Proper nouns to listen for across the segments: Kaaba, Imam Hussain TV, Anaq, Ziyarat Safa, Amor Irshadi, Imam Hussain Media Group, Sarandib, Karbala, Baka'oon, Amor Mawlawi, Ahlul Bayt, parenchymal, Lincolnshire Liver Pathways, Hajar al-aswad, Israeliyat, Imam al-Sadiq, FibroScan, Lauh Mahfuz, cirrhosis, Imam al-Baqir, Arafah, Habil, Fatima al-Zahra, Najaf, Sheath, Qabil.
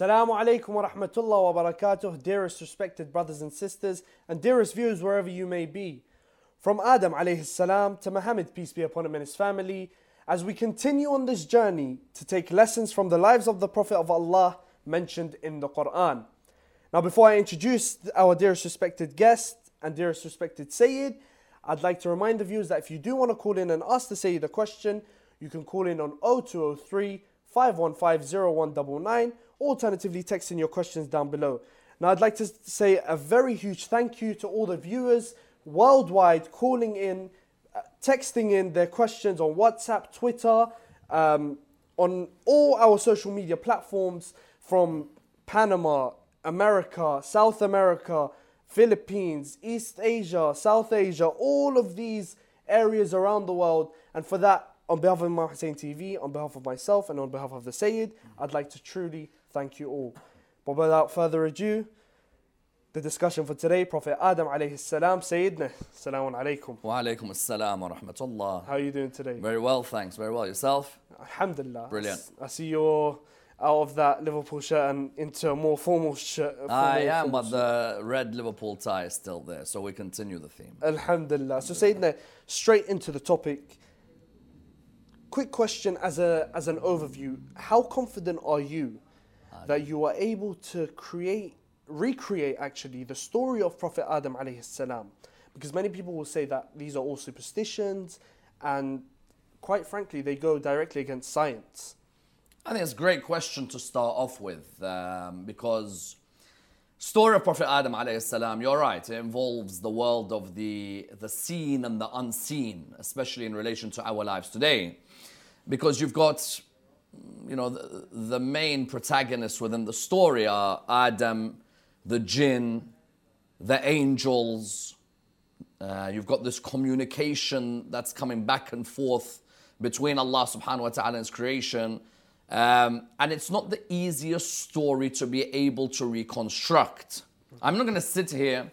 Assalamu alaikum wa rahmatullahi wa barakatuh, dearest respected brothers and sisters, and dearest viewers wherever you may be. From Adam alayhi salam to Muhammad, peace be upon him and his family, as we continue on this journey to take lessons from the lives of the Prophet of Allah mentioned in the Quran. Now, before I introduce our dearest respected guest and dearest respected Sayyid, I'd like to remind the viewers that if you do want to call in and ask the Sayyid a question, you can call in on 0203 5150199. Alternatively, text in your questions down below. Now, I'd like to say a very huge thank you to all the viewers worldwide calling in, texting in their questions on WhatsApp, Twitter, on all our social media platforms from Panama, America, South America, Philippines, East Asia, South Asia, all of these areas around the world. And for that, on behalf of Imam Hussain TV, on behalf of myself and on behalf of the Sayyid, I'd like to truly thank you all. But without further ado, the discussion for today, Prophet Adam alayhi salam, Sayyidna, salamun alaykum. Wa alaykum as-salam wa rahmatullah. How are you doing today? Very well, thanks. Very well. Yourself? Alhamdulillah. Brilliant. I see you're out of that Liverpool shirt and into a more formal shirt. I am, but the red Liverpool tie is still there, so we continue the theme. Alhamdulillah. So Sayyidna, straight into the topic. Quick question as an overview. How confident are you that you are able to recreate actually the story of Prophet Adam alayhi salam? Because many people will say that these are all superstitions and quite frankly they go directly against science. I think it's a great question to start off with because story of Prophet Adam alayhi salam, you're right, it involves the world of the seen and the unseen, especially in relation to our lives today. Because you've got, you know, the main protagonists within the story are Adam, the jinn, the angels. You've got this communication that's coming back and forth between Allah subhanahu wa ta'ala and his creation. And it's not the easiest story to be able to reconstruct. I'm not going to sit here,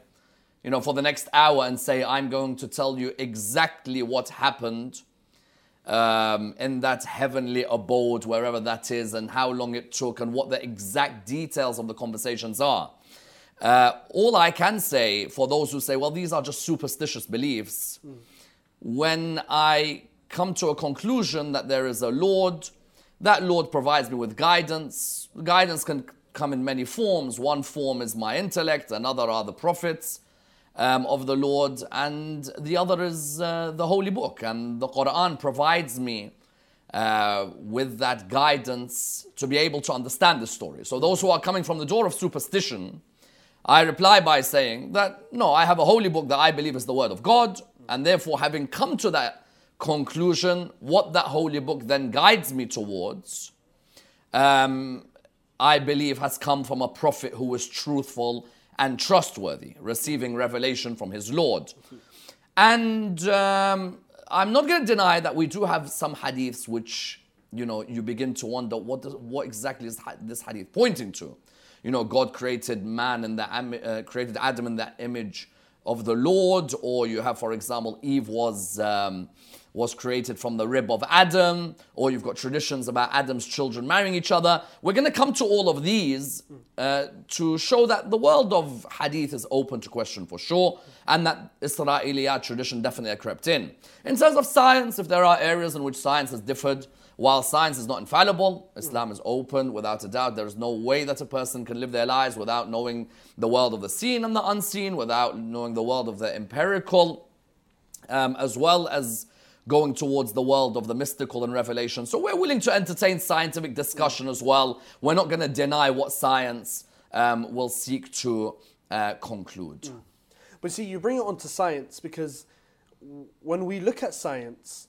you know, for the next hour and say I'm going to tell you exactly what happened in that heavenly abode, wherever that is, and how long it took, and what the exact details of the conversations are. All I can say for those who say, well, these are just superstitious beliefs, when I come to a conclusion that there is a Lord, that Lord provides me with guidance. Guidance can come in many forms. One form is my intellect, another are the prophets of the Lord, and the other is the Holy Book, and the Quran provides me with that guidance to be able to understand the story. So those who are coming from the door of superstition, I reply by saying that no, I have a Holy Book that I believe is the Word of God, and therefore having come to that conclusion, what that Holy Book then guides me towards, I believe has come from a prophet who is truthful and trustworthy, receiving revelation from his Lord. And I'm not going to deny that we do have some hadiths which, you know, you begin to wonder what exactly is this hadith pointing to. You know, God created man and created Adam in the image of the Lord, or you have, for example, Eve was created from the rib of Adam, or you've got traditions about Adam's children marrying each other. We're going to come to all of these to show that the world of hadith is open to question for sure, and that Israeliyat tradition definitely crept in. In terms of science, if there are areas in which science has differed, while science is not infallible, Islam is open without a doubt. There is no way that a person can live their lives without knowing the world of the seen and the unseen, without knowing the world of the empirical, as well as going towards the world of the mystical and revelation. So we're willing to entertain scientific discussion as well. We're not going to deny what science will seek to conclude. But see, you bring it onto science because when we look at science,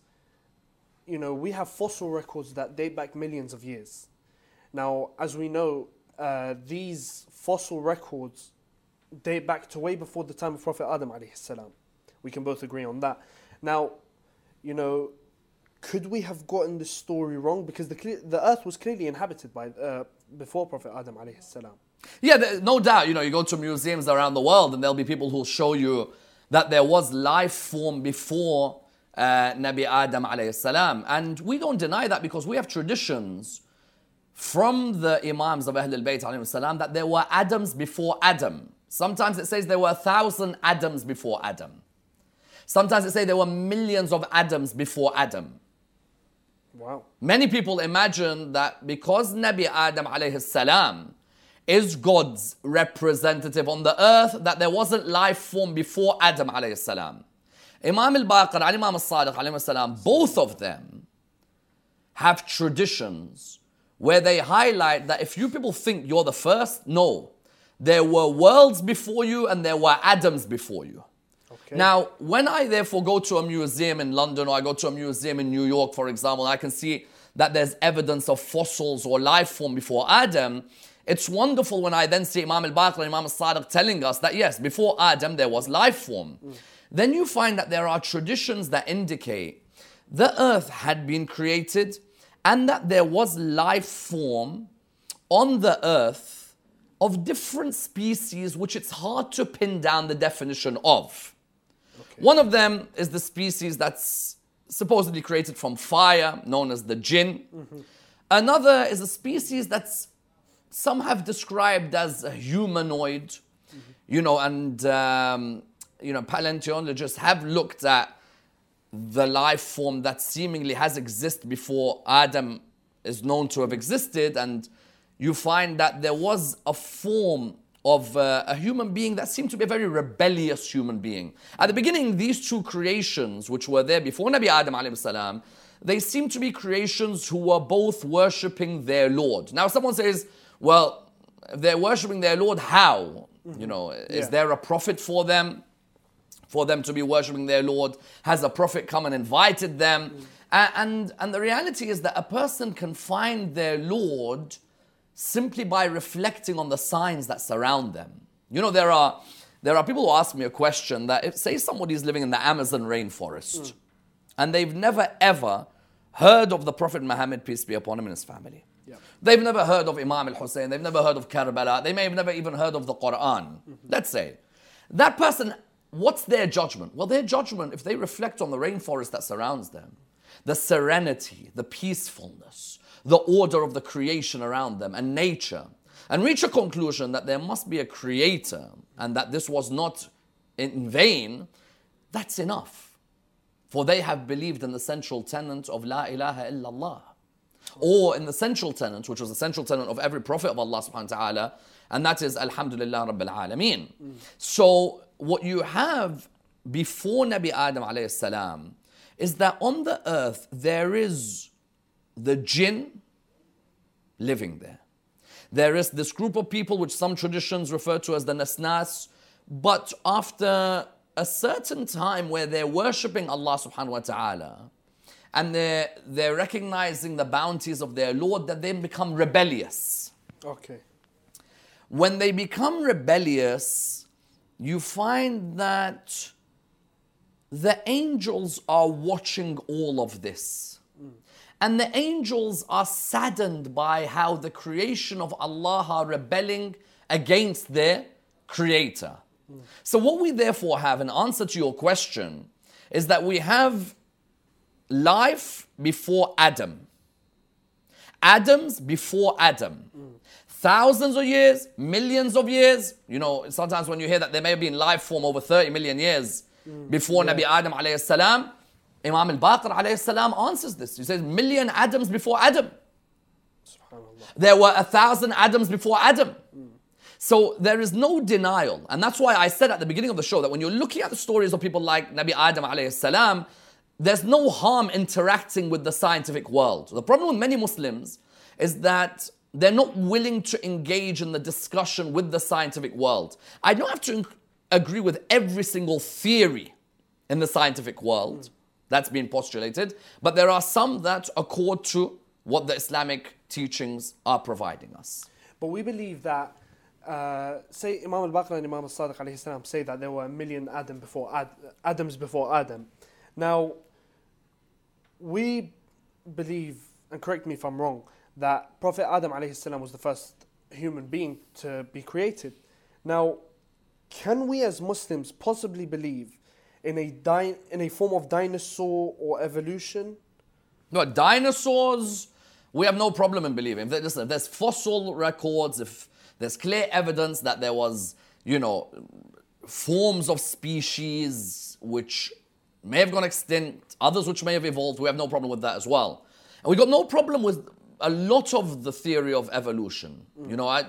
you know, we have fossil records that date back millions of years. Now, as we know, these fossil records date back to way before the time of Prophet Adam alayhi salam. We can both agree on that. Now, you know, could we have gotten this story wrong? Because the earth was clearly inhabited by before Prophet Adam alayhi salam. Yeah, no doubt. You know, you go to museums around the world and there'll be people who show you that there was life form before Nabi Adam alayhi salam. And we don't deny that because we have traditions from the Imams of Ahlul Bayt ﷺ that there were Adams before Adam. Sometimes it says there were 1,000 Adams before Adam. Sometimes it says there were millions of Adams before Adam. Wow. Many people imagine that because Nabi Adam ﷺ is God's representative on the earth, that there wasn't life form before Adam ﷺ. Imam al-Baqir and Imam al-Sadiq ﷺ, both of them have traditions where they highlight that if you people think you're the first, no. There were worlds before you and there were Adams before you. Okay. Now, when I therefore go to a museum in London or I go to a museum in New York, for example, I can see that there's evidence of fossils or life form before Adam. It's wonderful when I then see Imam al-Baqir and Imam al-Sadiq telling us that yes, before Adam there was life form. Mm. Then you find that there are traditions that indicate the earth had been created and that there was life form on the earth of different species which it's hard to pin down the definition of. Okay. One of them is the species that's supposedly created from fire, known as the jinn. Mm-hmm. Another is a species that's some have described as a humanoid, mm-hmm. Paleontologists have looked at the life form that seemingly has existed before Adam is known to have existed, and you find that there was a form of a human being that seemed to be a very rebellious human being. At the beginning, these two creations, which were there before Nabi Adam ﷺ, they seem to be creations who were both worshipping their Lord. Now, someone says, well, if they're worshipping their Lord, how? Mm-hmm. Is there a prophet for them? For them to be worshipping their Lord, has a prophet come and invited them? Mm. And the reality is that a person can find their Lord simply by reflecting on the signs that surround them. There are people who ask me a question that if, say, somebody's living in the Amazon rainforest, and they've never ever heard of the Prophet Muhammad, peace be upon him, and his family. Yeah. They've never heard of Imam al-Hussein, they've never heard of Karbala, they may have never even heard of the Quran. Mm-hmm. Let's say, that person, what's their judgment? Well, their judgment, if they reflect on the rainforest that surrounds them, the serenity, the peacefulness, the order of the creation around them and nature, and reach a conclusion that there must be a creator and that this was not in vain, that's enough. For they have believed in the central tenet of La ilaha illallah, or in the central tenet, which was the central tenet of every prophet of Allah subhanahu wa ta'ala, and that is Alhamdulillah Rabbil Alameen. So, what you have before Nabi Adam alayhi salam is that on the earth there is the jinn living there. There is this group of people which some traditions refer to as the Nasnas, but after a certain time where they're worshipping Allah subhanahu wa ta'ala and they're recognizing the bounties of their Lord, that they become rebellious. Okay. When they become rebellious, you find that the angels are watching all of this. Mm. And the angels are saddened by how the creation of Allah are rebelling against their creator. Mm. So what we therefore have, in answer to your question, is that we have life before Adam. Adams before Adam. Mm. Thousands of years, millions of years. Sometimes when you hear that there may have been life form over 30 million years before Nabi Adam alayhi salam, Imam al-Baqir alayhi salam answers this. He says, million Adams before Adam. SubhanAllah. There were 1,000 Adams before Adam. Mm. So there is no denial. And that's why I said at the beginning of the show that when you're looking at the stories of people like Nabi Adam alayhi salam, there's no harm interacting with the scientific world. The problem with many Muslims is that they're not willing to engage in the discussion with the scientific world. I don't have to agree with every single theory in the scientific world that's been postulated, but there are some that accord to what the Islamic teachings are providing us. But we believe that, say Imam al-Baqir and Imam al-Sadiq alayhi salam say that there were a million Adams before Adam. Now, we believe, and correct me if I'm wrong, that Prophet Adam alayhi salam was the first human being to be created. Now, can we as Muslims possibly believe in a form of dinosaur or evolution? No, dinosaurs We have no problem in believing. Listen, if there's fossil records, if there's clear evidence that there was, you know, forms of species which may have gone extinct, others which may have evolved, we have no problem with that as well. And we got no problem with a lot of the theory of evolution. You know,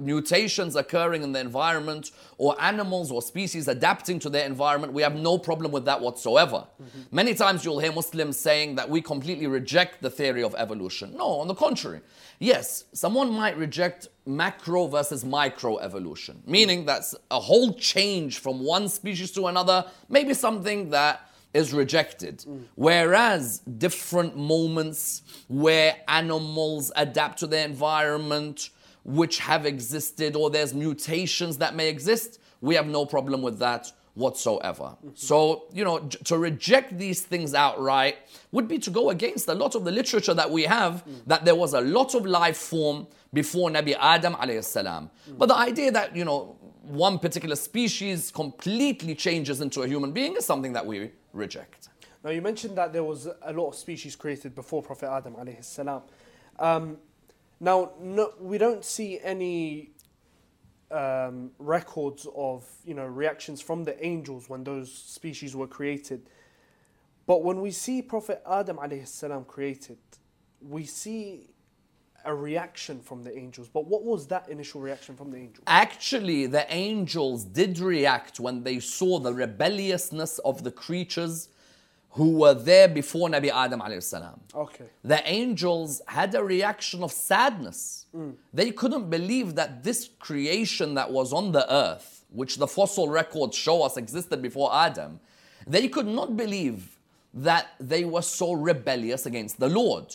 mutations occurring in the environment, or animals or species adapting to their environment, we have no problem with that whatsoever. Many times you'll hear Muslims saying that we completely reject the theory of evolution. No, on the contrary. Yes, someone might reject macro versus micro evolution, meaning that's a whole change from one species to another, maybe something that is rejected. Whereas different moments where animals adapt to their environment, which have existed, or there's mutations that may exist, we have no problem with that whatsoever. So, you know, to reject these things outright would be to go against a lot of the literature that we have, that there was a lot of life form before Nabi Adam alayhi salam. But the idea that, you know, one particular species completely changes into a human being is something that we reject. Now, you mentioned that there was a lot of species created before Prophet Adam alayhi salam. Now, we don't see any records of, you know, reactions from the angels when those species were created. But when we see Prophet Adam alayhi salam created, we see a reaction from the angels. But what was that initial reaction from the angels? Actually, the angels did react when they saw the rebelliousness of the creatures who were there before Nabi Adam alayhi salam. Okay. The angels had a reaction of sadness. They couldn't believe that this creation that was on the earth, which the fossil records show us existed before Adam, they could not believe that they were so rebellious against the Lord.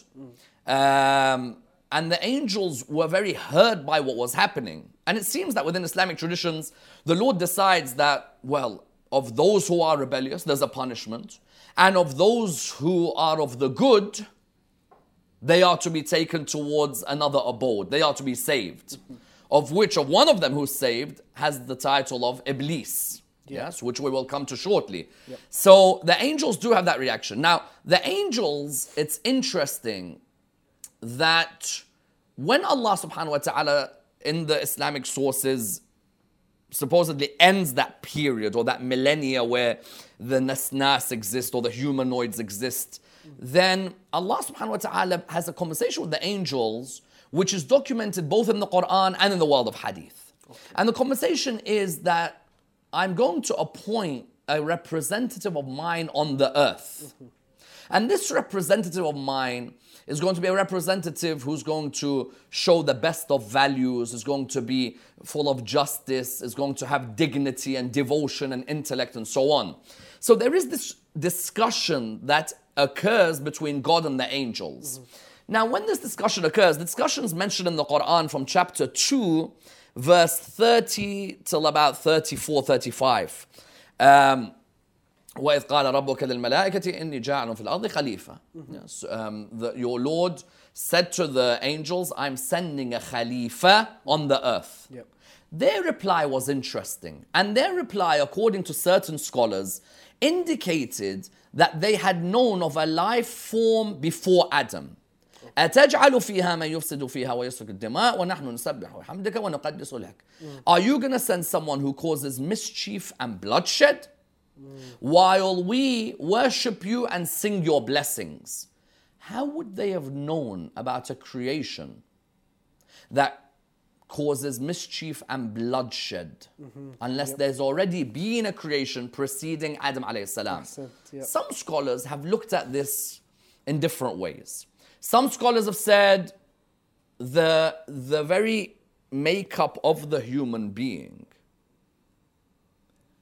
And the angels were very hurt by what was happening. And it seems that within Islamic traditions, the Lord decides that, well, of those who are rebellious, there's a punishment. And of those who are of the good, they are to be taken towards another abode. They are to be saved. Of which, of one of them who's saved has the title of Iblis. Yes, which we will come to shortly. So the angels do have that reaction. Now, the angels, it's interesting that when Allah subhanahu wa ta'ala in the Islamic sources supposedly ends that period or that millennia where the Nasnas exist or the humanoids exist, then Allah subhanahu wa ta'ala has a conversation with the angels, which is documented both in the Quran and in the world of hadith. And the conversation is that I'm going to appoint a representative of mine on the earth. And this representative of mine is going to be a representative who's going to show the best of values, is going to be full of justice, is going to have dignity and devotion and intellect and so on. So there is this discussion that occurs between God and the angels. Now, when this discussion occurs, the discussion is mentioned in the Quran from chapter 2, verse 30 till about 34, 35. وَإِذْ قَالَ رَبُّكَ لِلْمَلَائِكَةِ إِنِّي جَاعِلٌ فِي الْأَرْضِ خَلِيفَةً. Your Lord said to the angels, I'm sending a khalifa on the earth. Their reply was interesting. And their reply, according to certain scholars, indicated that they had known of a life form before Adam. أَتَجْعَلُ فِيهَا مَنْ يُفْسِدُ فِيهَا وَيَسْفِكُ الدِّمَاءَ وَنَحْنُ نُسَبِّحُ بِحَمْدِكَ وَنُقَدِّسُ لَكَ. Are you going to send someone who causes mischief and bloodshed, while we worship you and sing your blessings? How would they have known about a creation that causes mischief and bloodshed unless there's already been a creation preceding Adam alayhi salam? Some scholars have looked at this in different ways. Some scholars have said the very makeup of the human being,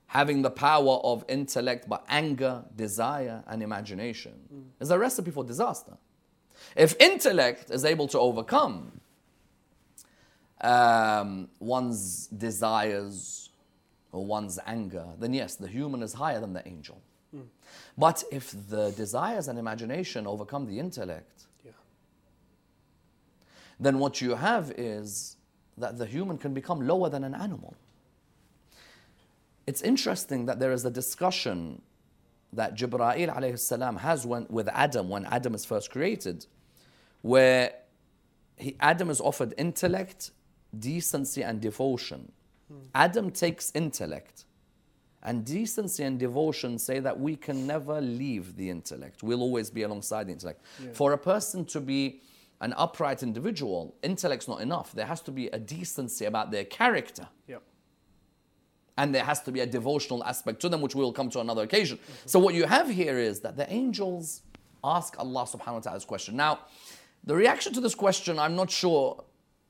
having the power of intellect, but anger, desire, and imagination is a recipe for disaster. If intellect is able to overcome one's desires or one's anger, then yes, the human is higher than the angel. But if the desires and imagination overcome the intellect, then what you have is that the human can become lower than an animal. It's interesting that there is a discussion that Jibrael alayhi salam has with Adam when Adam is first created, where Adam is offered intellect, decency and devotion. Adam takes intellect, and decency and devotion say that we can never leave the intellect. We'll always be alongside the intellect. Yeah. For a person to be an upright individual, intellect's not enough. There has to be a decency about their character. Yep. And there has to be a devotional aspect to them, which we will come to another occasion. Mm-hmm. So what you have here is that the angels ask Allah subhanahu wa ta'ala's question. Now, the reaction to this question, I'm not sure,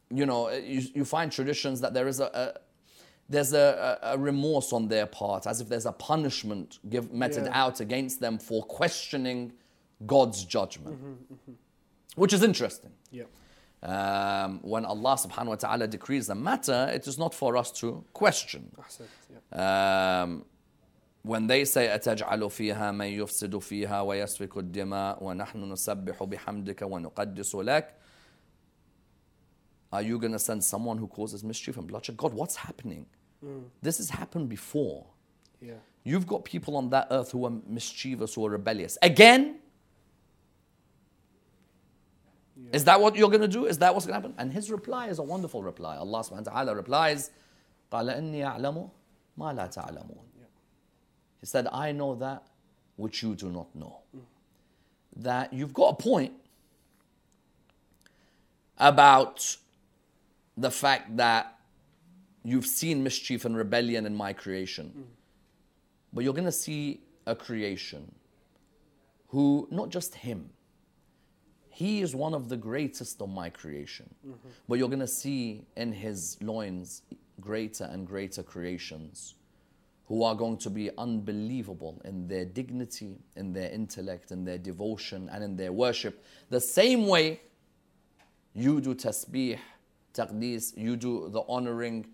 you find traditions that there is there's a remorse on their part, as if there's a punishment meted out against them for questioning God's judgment. Mm-hmm, mm-hmm. Which is interesting. Yeah. When Allah subhanahu wa ta'ala decrees a matter, it is not for us to question. When they say, أَتَجْعَلُ فِيهَا مَنْ يُفْسِدُ فِيهَا وَيَسْفِكُ الدِّمَاءَ وَنَحْنُ نُسَبِّحُ بِحَمْدِكَ وَنُقَدِّسُ لَكَ. Are you going to send someone who causes mischief and bloodshed? God, what's happening? This has happened before. Yeah. You've got people on that earth who are mischievous, who are rebellious. Again? Yeah. Is that what you're going to do? Is that what's going to happen? And his reply is a wonderful reply. Allah subhanahu wa ta'ala replies, قَالَ إِنِّي أَعْلَمُ مَا لَا تَعْلَمُونَ. He said, I know that which you do not know. That you've got a point about the fact that you've seen mischief and rebellion in my creation. But you're going to see a creation who, not just him, he is one of the greatest of my creation. But you're going to see in his loins greater and greater creations who are going to be unbelievable in their dignity, in their intellect, in their devotion, and in their worship. The same way you do tasbih, taqdees, you do the honoring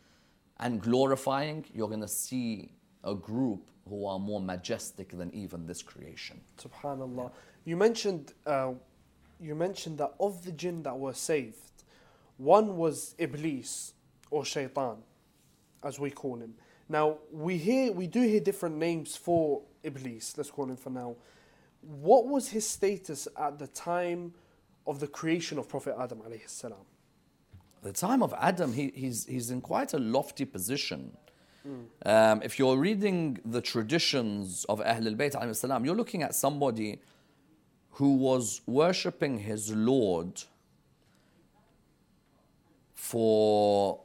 and glorifying, you're going to see a group who are more majestic than even this creation. SubhanAllah. Yeah. You mentioned that of the jinn that were saved, one was Iblis, or Shaitan, as we call him. Now, we do hear different names for Iblis, let's call him for now. What was his status at the time of the creation of Prophet Adam alayhi salam? The time of Adam, he's in quite a lofty position. If you're reading the traditions of Ahlul Bayt alayhi salam, you're looking at somebody who was worshipping his Lord for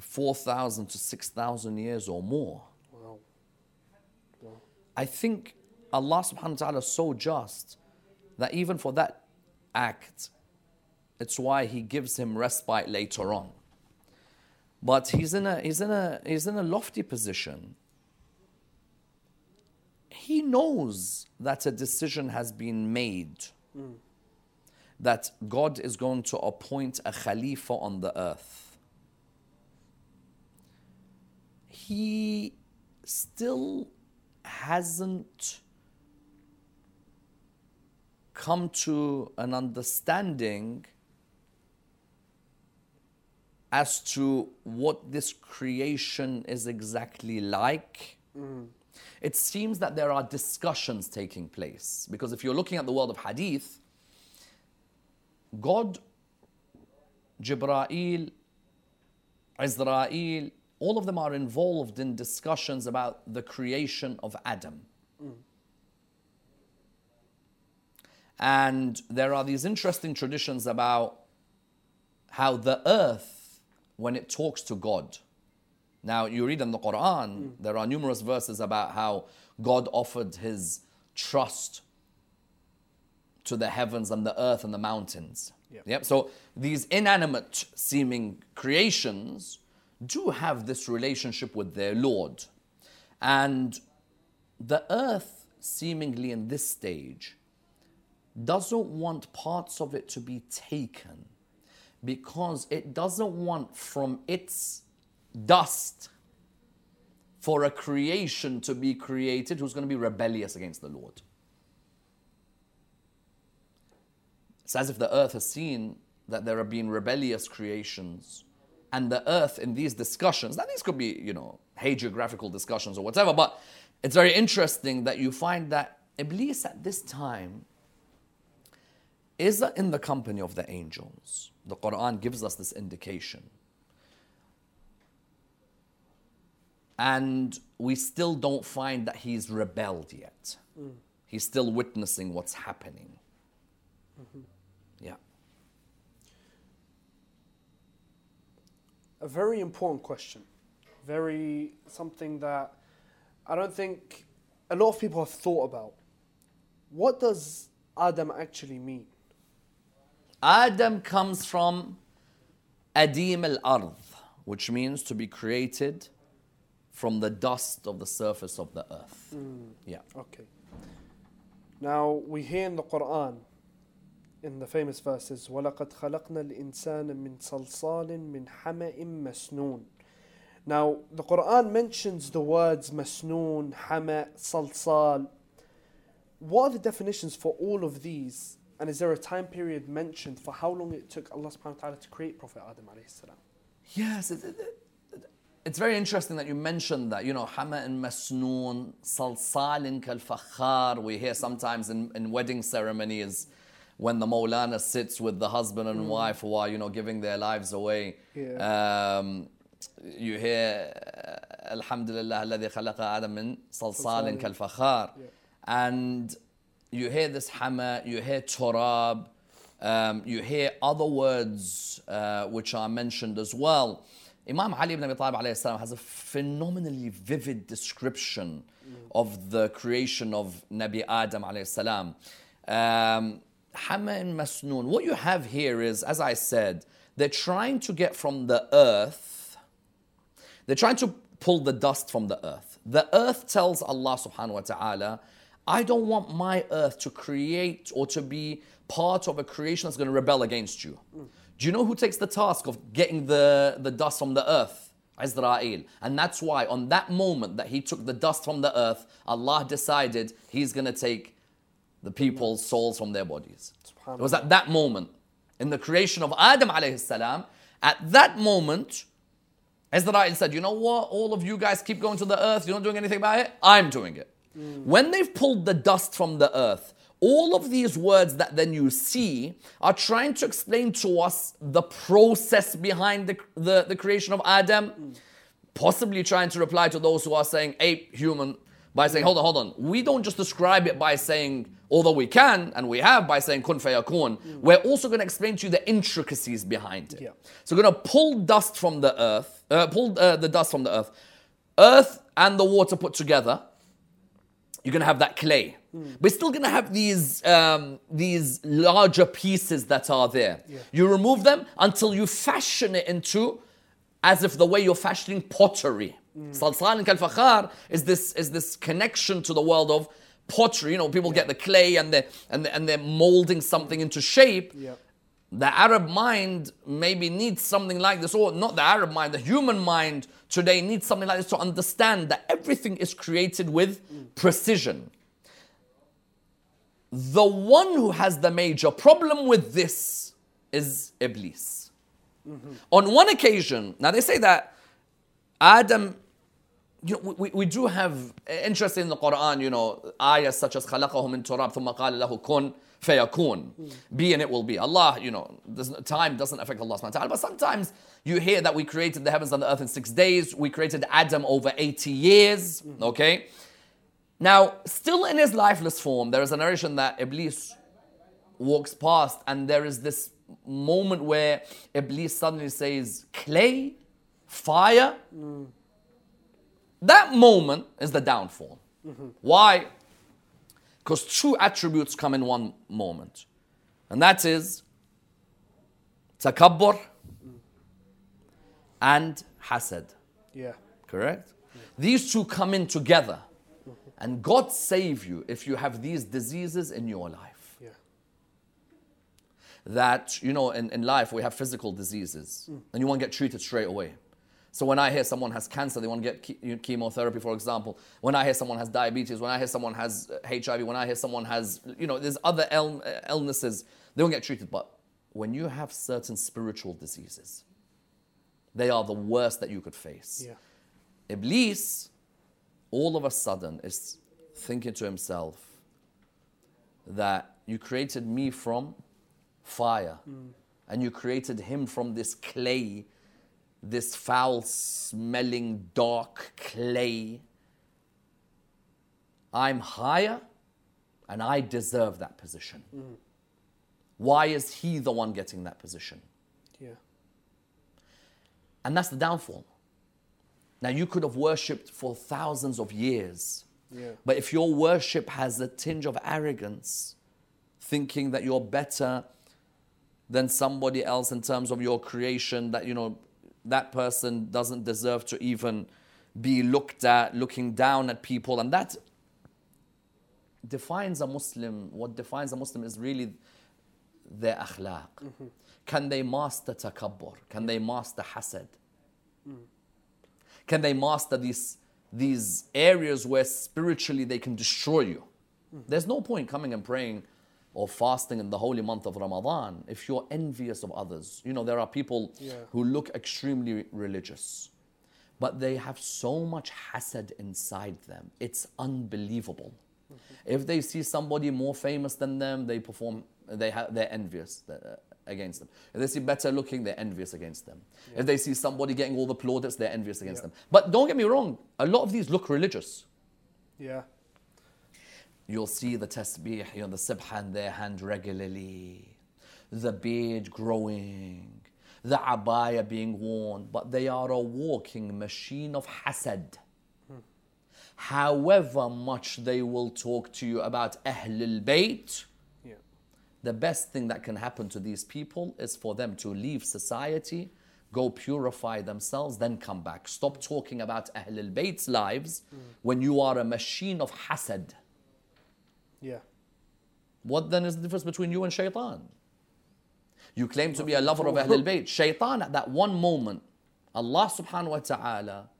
4,000 to 6,000 years or more. Wow. Wow. I think Allah subhanahu wa ta'ala is so just that even for that act, it's why he gives him respite later on. But he's in a lofty position. He knows that a decision has been made, that God is going to appoint a Khalifa on the earth. He still hasn't come to an understanding as to what this creation is exactly like. It seems that there are discussions taking place, because if you're looking at the world of hadith, God, Jibrael, Israel, all of them are involved in discussions about the creation of Adam. And there are these interesting traditions about how the earth, when it talks to God, now, you read in the Quran, there are numerous verses about how God offered his trust to the heavens and the earth and the mountains. Yep. So these inanimate seeming creations do have this relationship with their Lord. And the earth, seemingly in this stage, doesn't want parts of it to be taken, because it doesn't want from its dust for a creation to be created who's going to be rebellious against the Lord. It's as if the earth has seen that there have been rebellious creations, and the earth in these discussions, now these could be, hagiographical discussions or whatever, but it's very interesting that you find that Iblis at this time is in the company of the angels. The Quran gives us this indication. And we still don't find that he's rebelled yet. He's still witnessing what's happening. Yeah. A very important question. Something that I don't think a lot of people have thought about. What does Adam actually mean? Adam comes from Adim al-Ard, which means to be created from the dust of the surface of the earth. Yeah. Okay. Now we hear in the Quran, in the famous verses, وَلَقَدْ خَلَقْنَا الْإِنسَانَ مِنْ صَلْصَالٍ مِنْ حَمَإٍ مَسْنُونٍ. Now the Quran mentions the words masnoon, hama, salsal. What are the definitions for all of these? And is there a time period mentioned for how long it took Allah subhanahu wa ta'ala to create Prophet Adam alayhi salam? Yes, it's very interesting that you mentioned that. You know, hama and masnoon, salsal and kalfakhar. We hear sometimes in wedding ceremonies when the Mawlana sits with the husband and wife who are, you know, giving their lives away. Yeah. You hear alhamdulillah alladhi khalaqa adam min salsalin kal fakhar, and you hear this hama, you hear turab, you hear other words which are mentioned as well. Imam Ali ibn Abi Talib alayhi salam has a phenomenally vivid description of the creation of Nabi Adam alayhi salam. Hama and masnoon. What you have here is, as I said, they're trying to get from the earth. They're trying to pull the dust from the earth. The earth tells Allah subhanahu wa ta'ala, I don't want my earth to create or to be part of a creation that's going to rebel against you. Do you know who takes the task of getting the dust from the earth? Israel. And that's why on that moment that he took the dust from the earth, Allah decided he's going to take the people's souls from their bodies. It was at that moment, in the creation of Adam alayhi salam, at that moment, Israel said, you know what, all of you guys keep going to the earth, you're not doing anything about it, I'm doing it. When they've pulled the dust from the earth, all of these words that then you see are trying to explain to us the process behind the creation of Adam, possibly trying to reply to those who are saying ape, human, by saying, hold on, we don't just describe it by saying, although we can, and we have, by saying kun fayakun, we're also going to explain to you the intricacies behind it. Yeah. So we're going to pull dust from the earth, earth and the water put together, you're going to have that clay. We're still going to have these larger pieces that are there. Yeah. You remove them until you fashion it into, as if the way you're fashioning pottery. Salsal and kalfakhar is this connection to the world of pottery. You know, people get the clay and they're molding something into shape. Yeah. The Arab mind maybe needs something like this, or not the Arab mind, the human mind today needs something like this to understand that everything is created with precision. The one who has the major problem with this is Iblis. On one occasion, now they say that Adam, you know, we do have interest in the Quran, you know, ayahs such as خَلَقَهُ مِن تُرَابٍ ثُمَّ قَالَ لَهُ كُن فَيَكُون. Be and it will be. Allah, you know, time doesn't affect Allah subhanahu wa ta'ala. But sometimes you hear that we created the heavens and the earth in 6 days. We created Adam over 80 years. Okay. Now, still in his lifeless form, there is a narration that Iblis walks past and there is this moment where Iblis suddenly says, clay? Fire, that moment is the downfall. Why? Because two attributes come in one moment, and that is takabbur and hasad. Yeah, correct. Yeah. These two come in together, and God save you if you have these diseases in your life. Yeah. That, you know, in life we have physical diseases, and you won't get treated straight away. So when I hear someone has cancer, they want to get chemotherapy, for example. When I hear someone has diabetes, when I hear someone has HIV, when I hear someone has, you know, there's other illnesses, they won't get treated. But when you have certain spiritual diseases, they are the worst that you could face. Yeah. Iblis, all of a sudden, is thinking to himself that you created me from fire, and you created him from this clay, this foul-smelling, dark clay. I'm higher, and I deserve that position. Why is he the one getting that position? Yeah. And that's the downfall. Now, you could have worshipped for thousands of years, but if your worship has a tinge of arrogance, thinking that you're better than somebody else in terms of your creation, that, you know, that person doesn't deserve to even be looked at, looking down at people, and that defines a Muslim. What defines a Muslim is really their akhlaq. Can they master takabbur? Can they master hasad? Can they master these areas where spiritually they can destroy you? There's no point coming and praying or fasting in the holy month of Ramadan if you're envious of others. You know, there are people who look extremely religious, but they have so much hasad inside them. It's unbelievable. If they see somebody more famous than them, they're envious against them. If they see better looking, they're envious against them. If they see somebody getting all the plaudits, they're envious against them. But don't get me wrong, a lot of these look religious. Yeah. You'll see the tasbih, you know, the subha in their hand regularly, the beard growing, the abaya being worn, but they are a walking machine of hasad. However much they will talk to you about Ahlul Bayt, the best thing that can happen to these people is for them to leave society, go purify themselves, then come back. Stop talking about Ahlul Bayt's lives when you are a machine of hasad. Yeah. What then is the difference between you and shaitan? You claim to be a lover of Ahlul Bayt. Shaitan at that one moment, Allah subhanahu wa ta'ala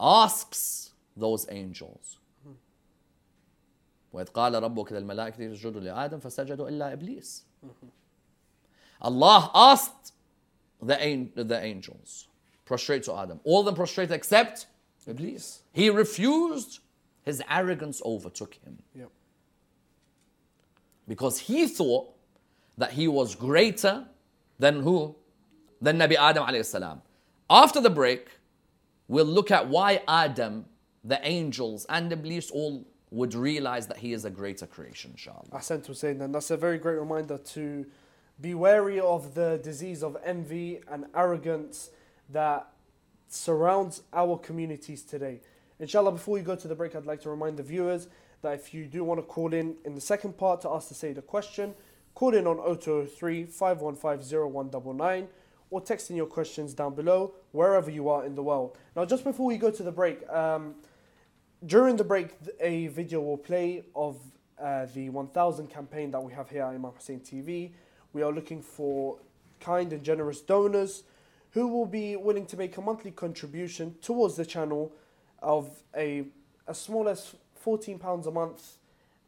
asks those angels, وَإِذْ قَالَ رَبُّكَ لِلْمَلَائِكَةِ اسْجُدُوا لِآدَمَ فَسَجَدُوا إِلَّا إِبْلِيسَ. Allah asked the angels, prostrate to Adam. All of them prostrated except Iblis. He refused. His arrogance overtook him. Yep. Because he thought that he was greater than who? Than Nabi Adam alayhi salam. After the break, we'll look at why Adam, the angels, and Iblis all would realize that he is a greater creation, inshallah. Ahsan to Hussein, and that's a very great reminder to be wary of the disease of envy and arrogance that surrounds our communities today. Inshallah, before we go to the break, I'd like to remind the viewers that if you do want to call in the second part to ask the Sayyid a question, call in on 0203-515-0199 or text in your questions down below, wherever you are in the world. Now, just before we go to the break, during the break, a video will play of the 1,000 campaign that we have here at Imam Hussain TV. We are looking for kind and generous donors who will be willing to make a monthly contribution towards the channel of as small as £14 a month.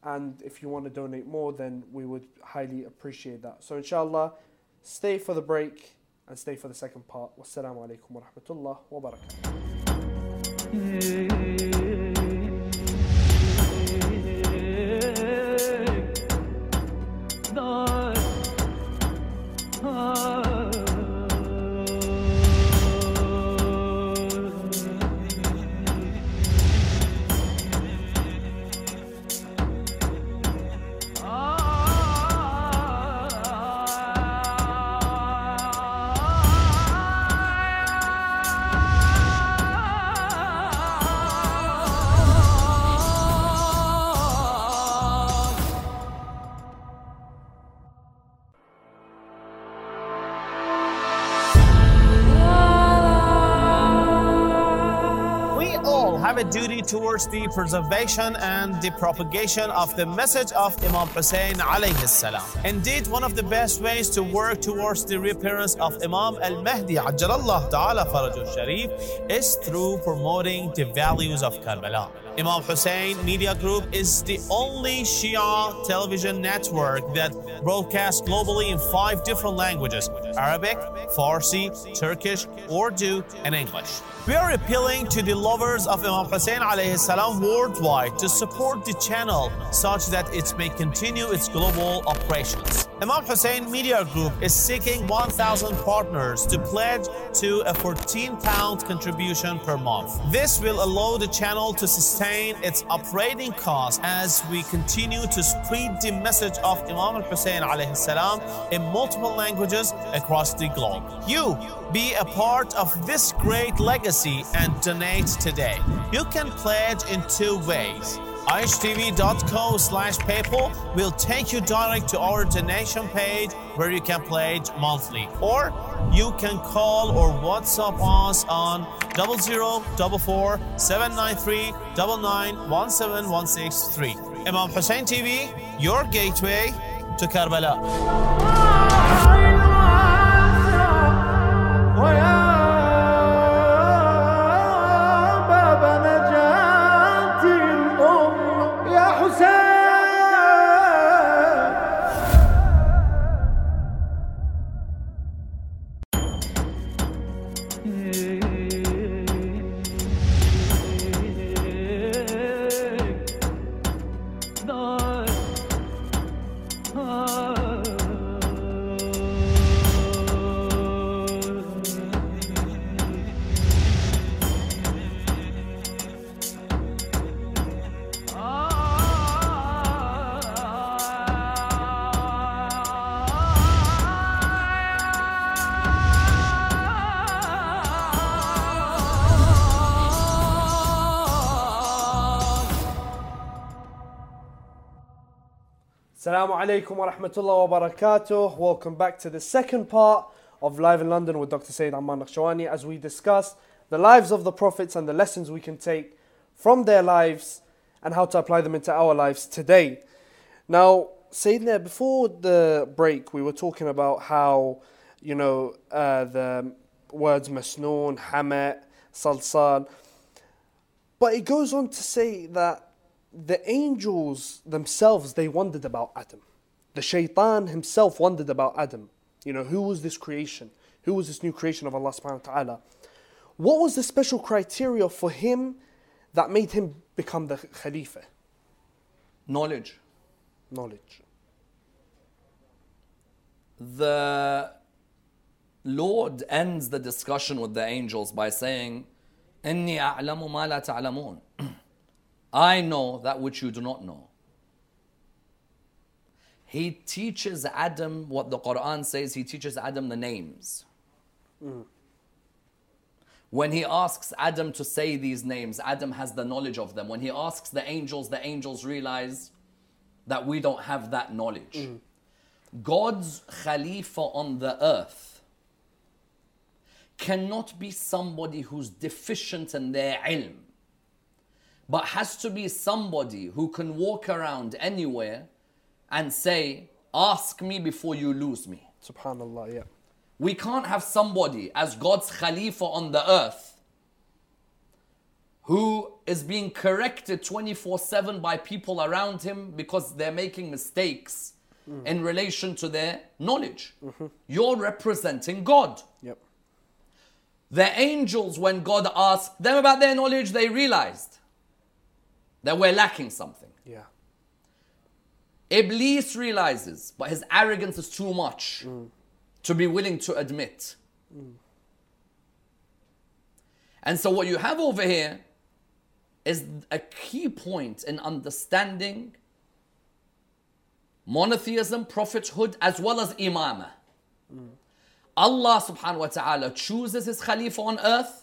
And if you want to donate more, then we would highly appreciate that. So inshallah, stay for the break and stay for the second part. Wassalamu alaikum wa rahmatullah wa barakatuh. Towards the preservation and the propagation of the message of Imam Hussain alayhi salam. Indeed, one of the best ways to work towards the reappearance of Imam al-Mahdi ajjalallahu ta'ala farajul sharif is through promoting the values of Karbala. Imam Hussain Media Group is the only Shia television network that broadcasts globally in 5 different languages: Arabic, Farsi, Turkish, Urdu, and English. We are appealing to the lovers of Imam Hussain alayhi salam worldwide to support the channel such that it may continue its global operations. Imam Hussain Media Group is seeking 1,000 partners to pledge to a 14-pound contribution per month. This will allow the channel to sustain its operating costs as we continue to spread the message of Imam Hussain alayhi salam in multiple languages across the globe. You be a part of this great legacy and donate today. You can pledge in two ways. ihtv.co/PayPal will take you direct to our donation page where you can pledge monthly, or you can call or WhatsApp us on 0044 793 99 17163. Imam Hussain TV, your gateway to Karbala. Assalamu alaikum wa rahmatullahi wa barakatuh. Welcome back to the second part of Live in London with Dr. Sayyid Ammar Nakshawani, as we discuss the lives of the prophets and the lessons we can take from their lives and how to apply them into our lives today. Now, Sayyidina, before the break, we were talking about how, you know, the words masnoon, hamat, salsal. But it goes on to say that the angels themselves, they wondered about Adam. The shaitan himself wondered about Adam. You know, who was this creation? Who was this new creation of Allah subhanahu wa ta'ala? What was the special criteria for him that made him become the Khalifa? Knowledge. Knowledge. The Lord ends the discussion with the angels by saying, إِنِّي أَعْلَمُ مَا لَا تَعْلَمُونَ. I know that which you do not know. He teaches Adam what the Quran says. He teaches Adam the names. When he asks Adam to say these names, Adam has the knowledge of them. When he asks the angels realize that we don't have that knowledge. God's Khalifa on the earth cannot be somebody who's deficient in their ilm, but has to be somebody who can walk around anywhere and say, ask me before you lose me. SubhanAllah, yeah. We can't have somebody as God's Khalifa on the earth who is being corrected 24/7 by people around him because they're making mistakes in relation to their knowledge. You're representing God. Yep. The angels, when God asked them about their knowledge, they realized that we're lacking something. Yeah. Iblis realizes, but his arrogance is too much to be willing to admit. And so what you have over here is a key point in understanding monotheism, prophethood, as well as imamah. Allah subhanahu wa ta'ala chooses his Khalifa on earth.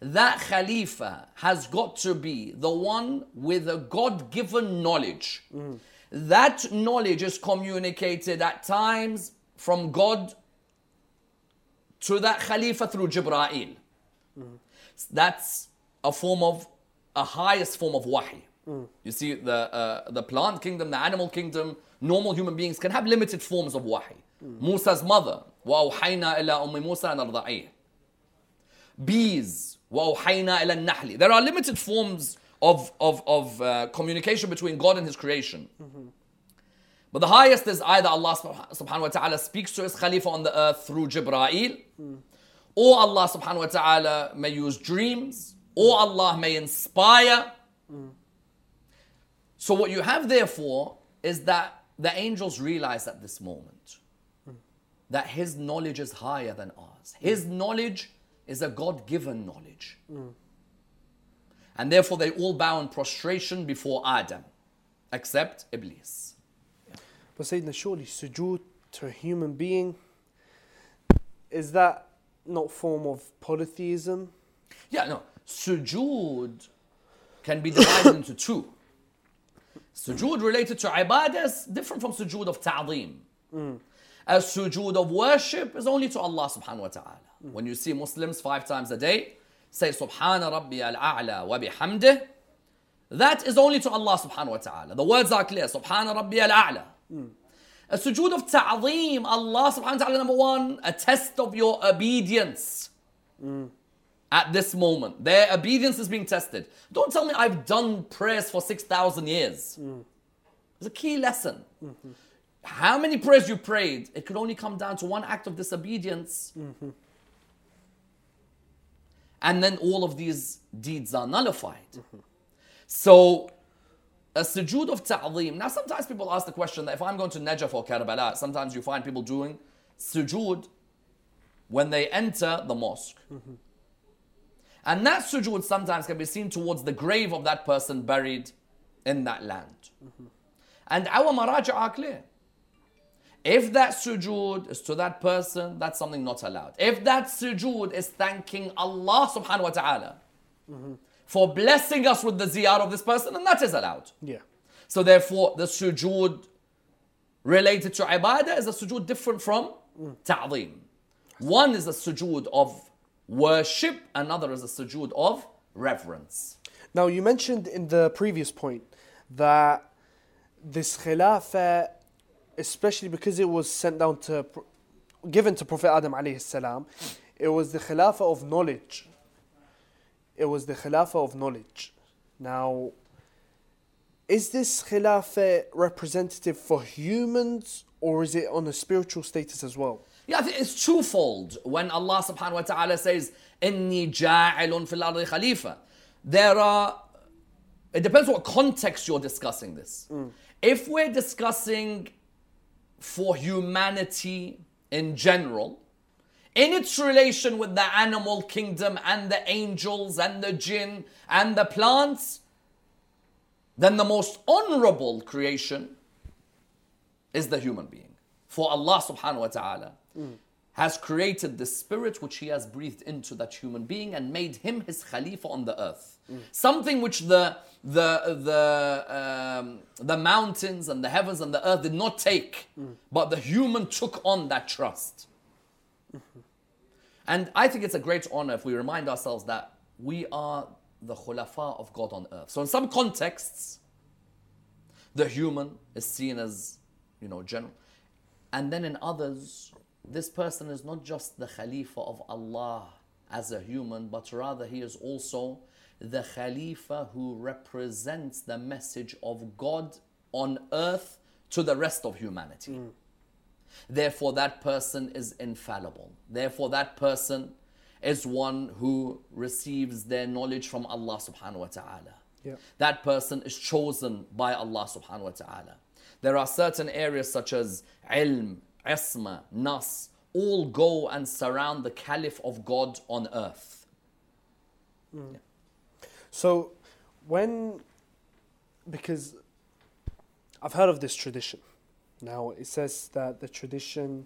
That Khalifa has got to be the one with a God-given knowledge. That knowledge is communicated at times from God to that Khalifa through Jibrael. That's a form of, a highest form of wahi. You see, the plant kingdom, the animal kingdom, normal human beings can have limited forms of wahi. Musa's mother, وَأَوْحَيْنَا إِلَىٰ أُمِّ مُوسَىٰ أَنْ أَرْضَعِيهِ. Bees, وَأَوْحَيْنَا إِلَى النَّحْلِ. There are limited forms of communication between God and his creation. But the highest is either Allah subhanahu wa ta'ala speaks to his Khalifa on the earth through Jibrail, or Allah subhanahu wa ta'ala may use dreams, or Allah may inspire. So what you have therefore is that the angels realized at this moment that his knowledge is higher than ours. His knowledge is a God-given knowledge. And therefore they all bow in prostration before Adam, except Iblis. But Sayyidina, surely sujood to a human being, is that not form of polytheism? Yeah, no. Sujood can be divided into two. Sujood related to ibadah is different from sujood of ta'zeem. As sujood of worship is only to Allah subhanahu wa ta'ala. When you see Muslims 5 times a day say Subhana Rabbi al-A'la wa bihamdih, that is only to Allah subhanahu wa ta'ala. The words are clear, Subhana Rabbi al-A'la. A sujood of ta'zeem, Allah subhanahu wa ta'ala, number one, a test of your obedience. At this moment, their obedience is being tested. Don't tell me I've done prayers for 6,000 years. It's a key lesson. How many prayers you prayed, it could only come down to one act of disobedience. And then all of these deeds are nullified. So, a sujood of ta'zeem. Now, sometimes people ask the question that if I'm going to Najaf or Karbala, sometimes you find people doing sujood when they enter the mosque. And that sujood sometimes can be seen towards the grave of that person buried in that land. And our maraja are clear. If that sujood is to that person, that's something not allowed. If that sujood is thanking Allah subhanahu wa ta'ala for blessing us with the ziyarah of this person, then that is allowed. Yeah. So therefore, the sujood related to ibadah is a sujood different from ta'zeem. One is a sujood of worship, another is a sujood of reverence. Now, you mentioned in the previous point that this khilafah, especially because it was sent down to, given to Prophet Adam alayhi salam, it was the khilafah of knowledge. It was the khilafah of knowledge. Now, is this khilafah representative for humans or is it on a spiritual status as well? Yeah, I think it's twofold. When Allah subhanahu wa ta'ala says, Inni ja'ilun fil ardi khalifa, there are, it depends what context you're discussing this. If we're discussing for humanity in general, in its relation with the animal kingdom and the angels and the jinn and the plants, then the most honorable creation is the human being. For Allah subhanahu wa ta'ala has created the spirit which He has breathed into that human being and made him His Khalifa on the earth. Something which the mountains and the heavens and the earth did not take, but the human took on that trust. And I think it's a great honor if we remind ourselves that we are the khulafa of God on earth. So in some contexts, the human is seen as, you know, general. And then in others, this person is not just the Khalifa of Allah as a human, but rather he is also the Khalifa who represents the message of God on earth to the rest of humanity. Therefore, that person is infallible. Therefore, that person is one who receives their knowledge from Allah subhanahu wa ta'ala. That person is chosen by Allah subhanahu wa ta'ala. There are certain areas such as ilm, isma, nas, all go and surround the Caliph of God on earth. So because I've heard of this tradition. Now it says that the tradition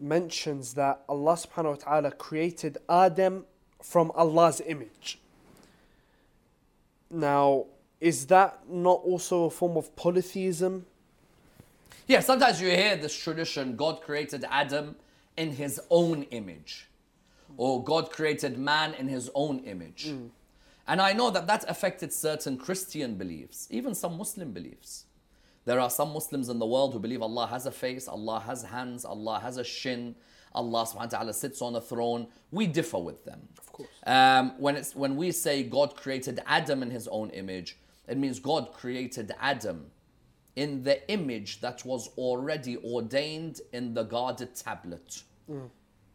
mentions that Allah subhanahu wa ta'ala created Adam from Allah's image. Now, is that not also a form of polytheism? Yeah, sometimes you hear this tradition, God created Adam in His own image. Or God created man in His own image. And I know that that affected certain Christian beliefs, even some Muslim beliefs. There are some Muslims in the world who believe Allah has a face, Allah has hands, Allah has a shin, Allah subhanahu wa ta'ala sits on a throne. We differ with them. Of course. When we say God created Adam in His own image, it means God created Adam in the image that was already ordained in the guarded tablet.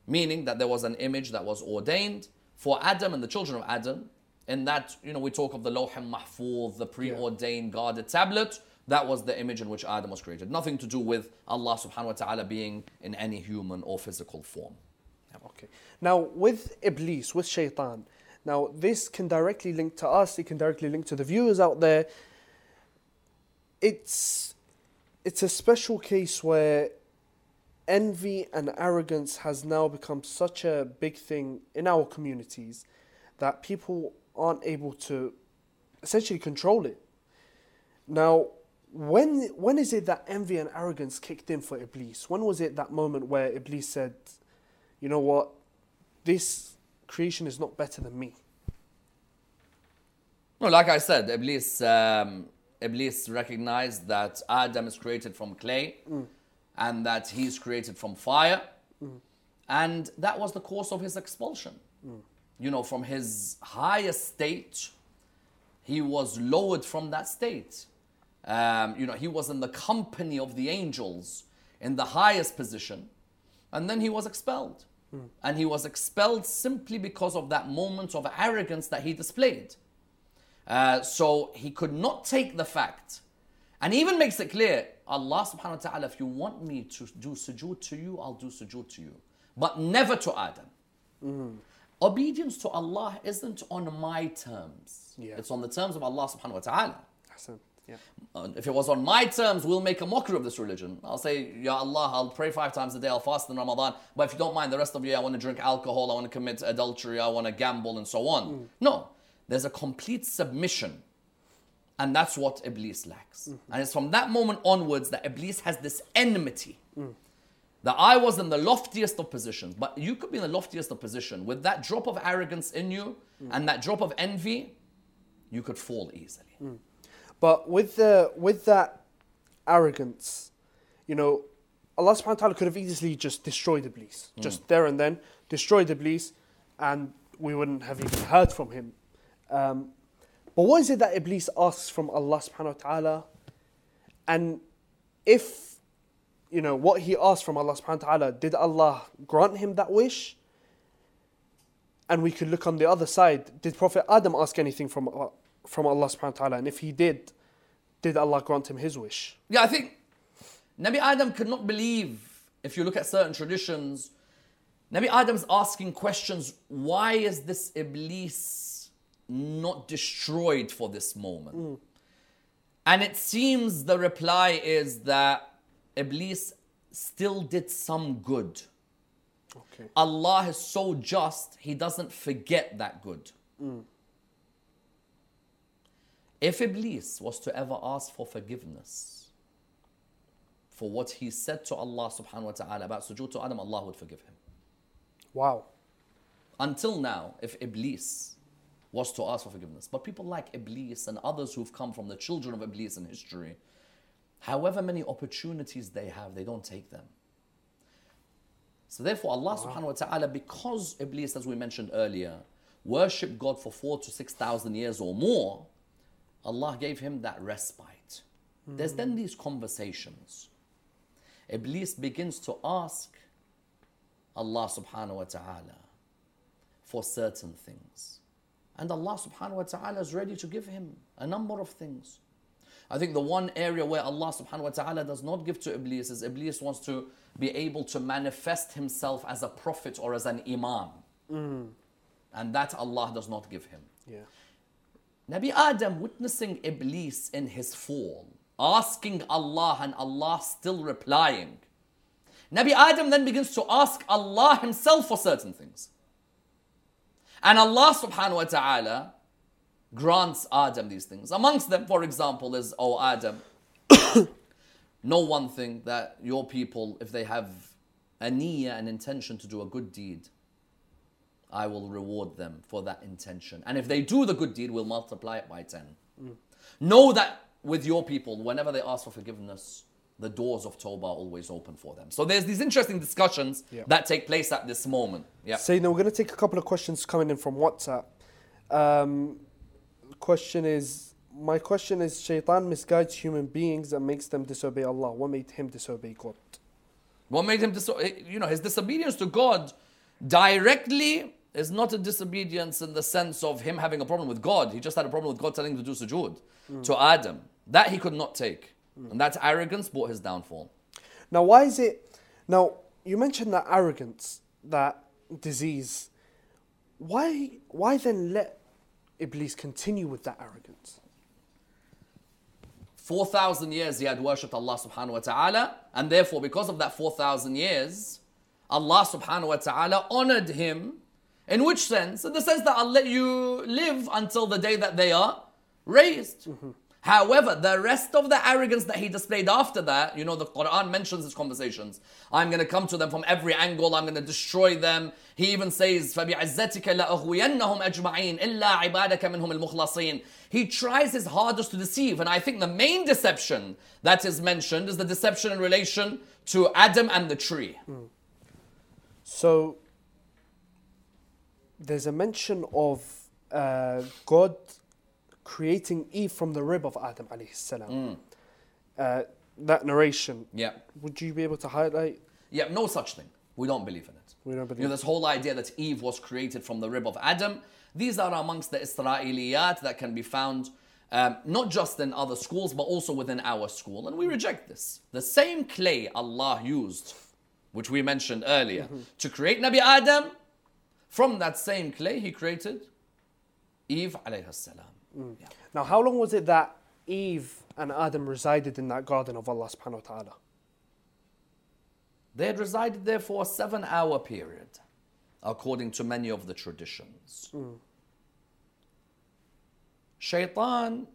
Meaning that there was an image that was ordained for Adam and the children of Adam. In that, you know, we talk of the Lauh Mahfuz, the preordained guarded tablet. That was the image in which Adam was created. Nothing to do with Allah subhanahu wa ta'ala being in any human or physical form. Okay. Now with Iblis, with Shaitan, now this can directly link to us, it can directly link to the viewers out there. It's a special case where envy and arrogance has now become such a big thing in our communities that people aren't able to essentially control it. Now, when is it that envy and arrogance kicked in for Iblis? When was it that moment where Iblis said, you know what, this creation is not better than me? No, like I said, Iblis recognized that Adam is created from clay, and that he's created from fire, and that was the cause of his expulsion. You know, from his highest state, he was lowered from that state. You know, he was in the company of the angels in the highest position, and then he was expelled. And he was expelled simply because of that moment of arrogance that he displayed. So he could not take the fact, and even makes it clear, Allah subhanahu wa ta'ala, if you want me to do sujood to you, I'll do sujood to you, but never to Adam. Obedience to Allah isn't on my terms. It's on the terms of Allah subhanahu wa ta'ala. If it was on my terms, we'll make a mockery of this religion. I'll say, Ya Allah, I'll pray 5 times a day, I'll fast in Ramadan, but if you don't mind the rest of the year, I want to drink alcohol, I want to commit adultery, I want to gamble, and so on. No, there's a complete submission. And that's what Iblis lacks. And it's from that moment onwards that Iblis has this enmity. That I was in the loftiest of positions, but you could be in the loftiest of position. With that drop of arrogance in you and that drop of envy, you could fall easily. But with that arrogance, you know, Allah subhanahu wa ta'ala could have easily just destroyed Iblis. Just there and then, destroyed Iblis, and we wouldn't have even heard from him. But what is it that Iblis asks from Allah subhanahu wa ta'ala? And if, you know, what he asked from Allah subhanahu wa ta'ala, did Allah grant him that wish? And we could look on the other side, did Prophet Adam ask anything from Allah subhanahu wa ta'ala? And if he did Allah grant him his wish? Yeah, I think Nabi Adam could not believe, if you look at certain traditions, Nabi Adam's asking questions, why is this Iblis not destroyed for this moment? And it seems the reply is that Iblis still did some good. Allah is so just, he doesn't forget that good. If Iblis was to ever ask for forgiveness for what he said to Allah subhanahu wa ta'ala about sujood to Adam, Allah would forgive him. Wow. Until now, if Iblis was to ask for forgiveness. But people like Iblis and others who've come from the children of Iblis in history, however many opportunities they have, they don't take them. So therefore Allah subhanahu wa ta'ala, because Iblis, as we mentioned earlier, worshipped God for 4,000 to 6,000 years or more, Allah gave him that respite. There's then these conversations. Iblis begins to ask Allah subhanahu wa ta'ala for certain things. And Allah subhanahu wa ta'ala is ready to give him a number of things. I think the one area where Allah subhanahu wa ta'ala does not give to Iblis is Iblis wants to be able to manifest himself as a prophet or as an imam. And that Allah does not give him. Nabi Adam witnessing Iblis in his fall, asking Allah and Allah still replying. Nabi Adam then begins to ask Allah himself for certain things. And Allah subhanahu wa ta'ala grants Adam these things. Amongst them, for example, is, oh Adam, know one thing, that your people, if they have a niyyah, an intention to do a good deed, I will reward them for that intention. And if they do the good deed, we'll multiply it by 10. Know that with your people, whenever they ask for forgiveness, the doors of Tawbah are always open for them. So there's these interesting discussions that take place at this moment. So now we're going to take a couple of questions coming in from WhatsApp. My question is, Shaitan misguides human beings and makes them disobey Allah. What made him disobey God? What made him disobey? You know, his disobedience to God directly is not a disobedience in the sense of him having a problem with God. He just had a problem with God telling him to do sujood to Adam. That he could not take. And that's arrogance brought his downfall. Now, why is it... Now, you mentioned that arrogance, that disease. Why then let Iblis continue with that arrogance? 4,000 years he had worshipped Allah subhanahu wa ta'ala, and therefore because of that 4,000 years, Allah subhanahu wa ta'ala honored him. In which sense? In the sense that I'll let you live until the day that they are raised. Mm-hmm. However, the rest of the arrogance that he displayed after that, you know, the Quran mentions his conversations. I'm going to come to them from every angle. I'm going to destroy them. He even says, فَبِعِزَّتِكَ لَأَغْوِيَنَّهُمْ أَجْمَعِينَ إِلَّا عِبَادَكَ مِنْهُمُ الْمُخْلَصِينَ. He tries his hardest to deceive. And I think the main deception that is mentioned is the deception in relation to Adam and the tree. Mm. So, there's a mention of God creating Eve from the rib of Adam alayhi salam. Mm. That narration. Yeah. Would you be able to highlight? Yeah, no such thing. We don't believe in it. We don't believe. You know, this whole idea that Eve was created from the rib of Adam. These are amongst the Israeliyat that can be found not just in other schools but also within our school, and we reject this. The same clay Allah used, which we mentioned earlier, to create Nabi Adam, from that same clay He created Eve alayhi salam. Mm. Yeah. Now, how long was it that Eve and Adam resided in that garden of Allah subhanahu wa ta'ala? They had resided there for a 7-hour period, according to many of the traditions. Mm. Shaitan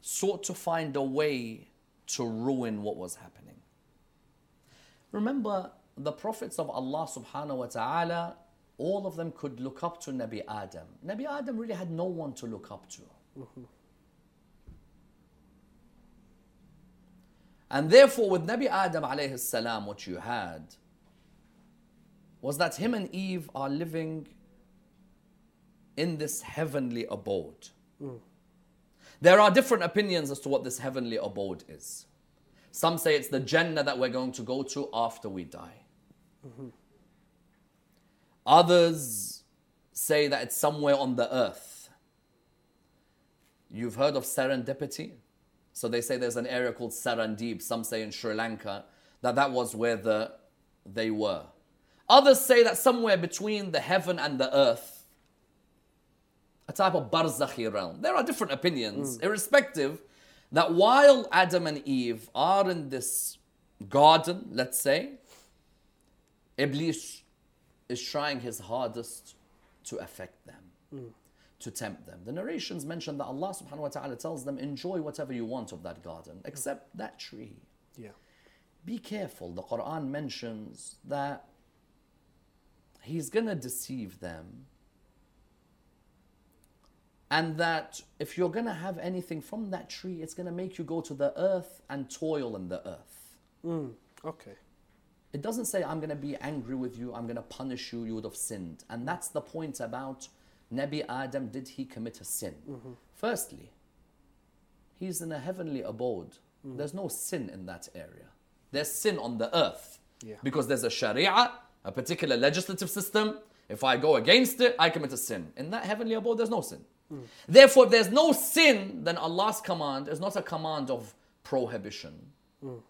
sought to find a way to ruin what was happening. Remember, the prophets of Allah subhanahu wa ta'ala, all of them could look up to Nabi Adam. Nabi Adam really had no one to look up to. Mm-hmm. And therefore with Nabi Adam alayhi salam, what you had was that him and Eve are living in this heavenly abode. Mm. There are different opinions as to what this heavenly abode is. Some say it's the Jannah that we're going to go to after we die. Mm-hmm. Others say that it's somewhere on the earth. You've heard of serendipity? So they say there's an area called Sarandib, some say in Sri Lanka, that was where they were. Others say that somewhere between the heaven and the earth, a type of Barzakhi realm. There are different opinions, irrespective, that while Adam and Eve are in this garden, let's say, Iblis is trying his hardest to affect them, to tempt them. The narrations mention that Allah subhanahu wa ta'ala tells them, enjoy whatever you want of that garden, except that tree. Yeah. Be careful. The Quran mentions that he's going to deceive them, and that if you're going to have anything from that tree, it's going to make you go to the earth and toil in the earth. Mm. Okay. It doesn't say, I'm going to be angry with you, I'm going to punish you, you would have sinned. And that's the point about Nabi Adam. Did he commit a sin? Mm-hmm. Firstly, he's in a heavenly abode. Mm. There's no sin in that area. There's sin on the earth. Yeah. Because there's a sharia, a particular legislative system. If I go against it, I commit a sin. In that heavenly abode, there's no sin. Mm. Therefore, if there's no sin, then Allah's command is not a command of prohibition. Mm.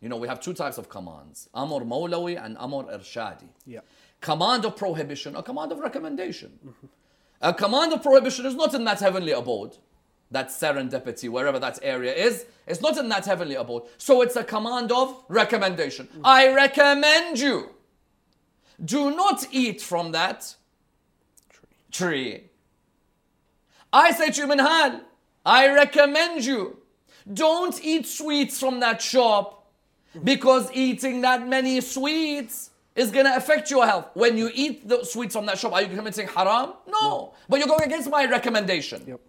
You know, we have two types of commands, Amor Mawlawi and Amor Irshadi. Yeah. Command of prohibition, a command of recommendation. Mm-hmm. A command of prohibition is not in that heavenly abode, that serendipity, wherever that area is. It's not in that heavenly abode. So it's a command of recommendation. Mm-hmm. I recommend you, do not eat from that tree. I say to you, Minhal, I recommend you, don't eat sweets from that shop, because eating that many sweets is going to affect your health. When you eat the sweets from that shop, are you committing haram? No. But you're going against my recommendation. Yep.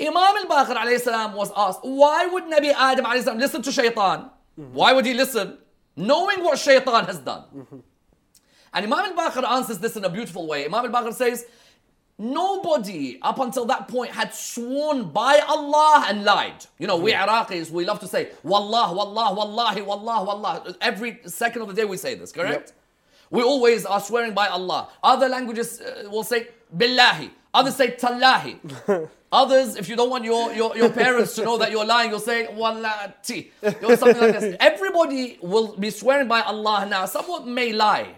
Imam al-Baqir alayhi salam was asked, why would Nabi Adam alayhi salam listen to shaitan? Mm-hmm. Why would he listen? Knowing what shaitan has done. Mm-hmm. And Imam al-Baqir answers this in a beautiful way. Imam al-Baqir says, nobody up until that point had sworn by Allah and lied. You know, we Iraqis, we love to say, Wallah, Wallah, Wallahi, Wallah, Wallah. Every second of the day we say this, correct? Yep. We always are swearing by Allah. Other languages will say billahi. Others say tallahi. Others, if you don't want your parents to know that you're lying, you'll say wallati. Or something like this. Everybody will be swearing by Allah now. Someone may lie.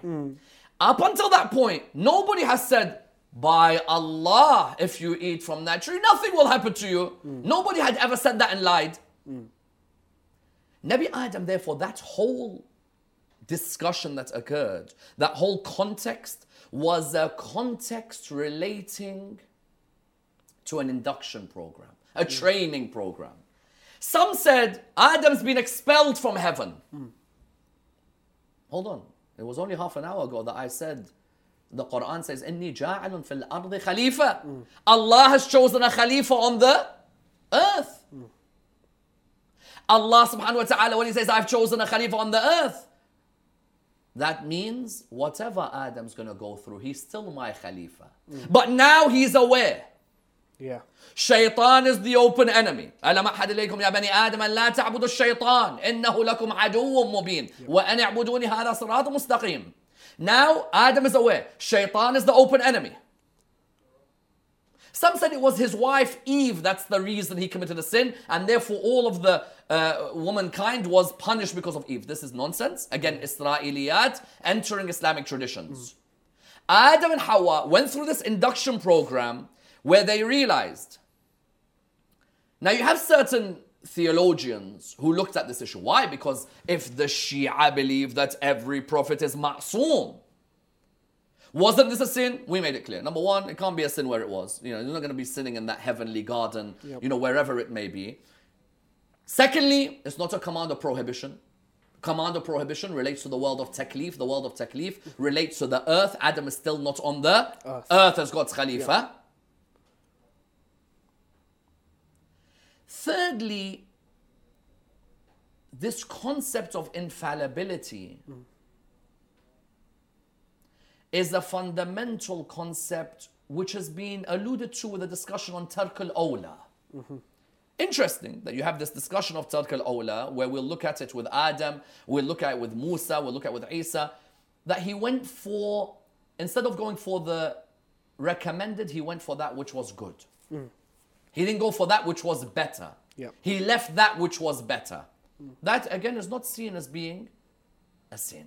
Up until that point, nobody has said, by Allah, if you eat from that tree, nothing will happen to you. Nobody had ever said that and lied. Nabi Adam, therefore, that whole discussion that occurred, that whole context, was a context relating to an induction program, a training program. Some said, Adam's been expelled from heaven. Hold on. It was only half an hour ago that I said, the Quran says, إِنِّي جَاعَلٌ فِي الْأَرْضِ خَلِيفَةً. Allah has chosen a khalifa on the earth. Allah subhanahu wa ta'ala, when He says, I've chosen a khalifa on the earth, that means whatever Adam's going to go through, he's still my khalifa. But now he's aware. Yeah. Shaytan is the open enemy. أَلَمْ أَحَدْ إِلَيْكُمْ يَا بَنِي آدَمَ لَا تَعْبُدُوا الشَّيْطَانَ إِنَّهُ لَكُمْ عَدُوٌّ مُبِينٌ وَأَنِ اعْبُدُونِي هَذَا صِرَاطٌ مُسْتَقِيمٌ. Now Adam is aware. Shaytan is the open enemy. Some said it was his wife Eve that's the reason he committed a sin, and therefore all of the womankind was punished because of Eve. This is nonsense. Again, Israeliyat entering Islamic traditions. Adam and Hawa went through this induction program where they realized. Now you have certain theologians who looked at this issue. Why? Because if the Shia believe that every prophet is ma'soom, wasn't this a sin? We made it clear. Number one, it can't be a sin where it was. You know, you're not going to be sinning in that heavenly garden, you know, wherever it may be. Secondly, it's not a command or prohibition. Command or prohibition relates to the world of taklif. The world of taklif relates to the earth. Adam is still not on the earth as God's khalifa. Thirdly, this concept of infallibility is a fundamental concept which has been alluded to with a discussion on Tarq al-Awla. Interesting that you have this discussion of Tarq al-Awla where we'll look at it with Adam, we'll look at it with Musa, we'll look at it with Isa, that he went for, instead of going for the recommended, he went for that which was good. He didn't go for that which was better. He left that which was better. That, again, is not seen as being a sin.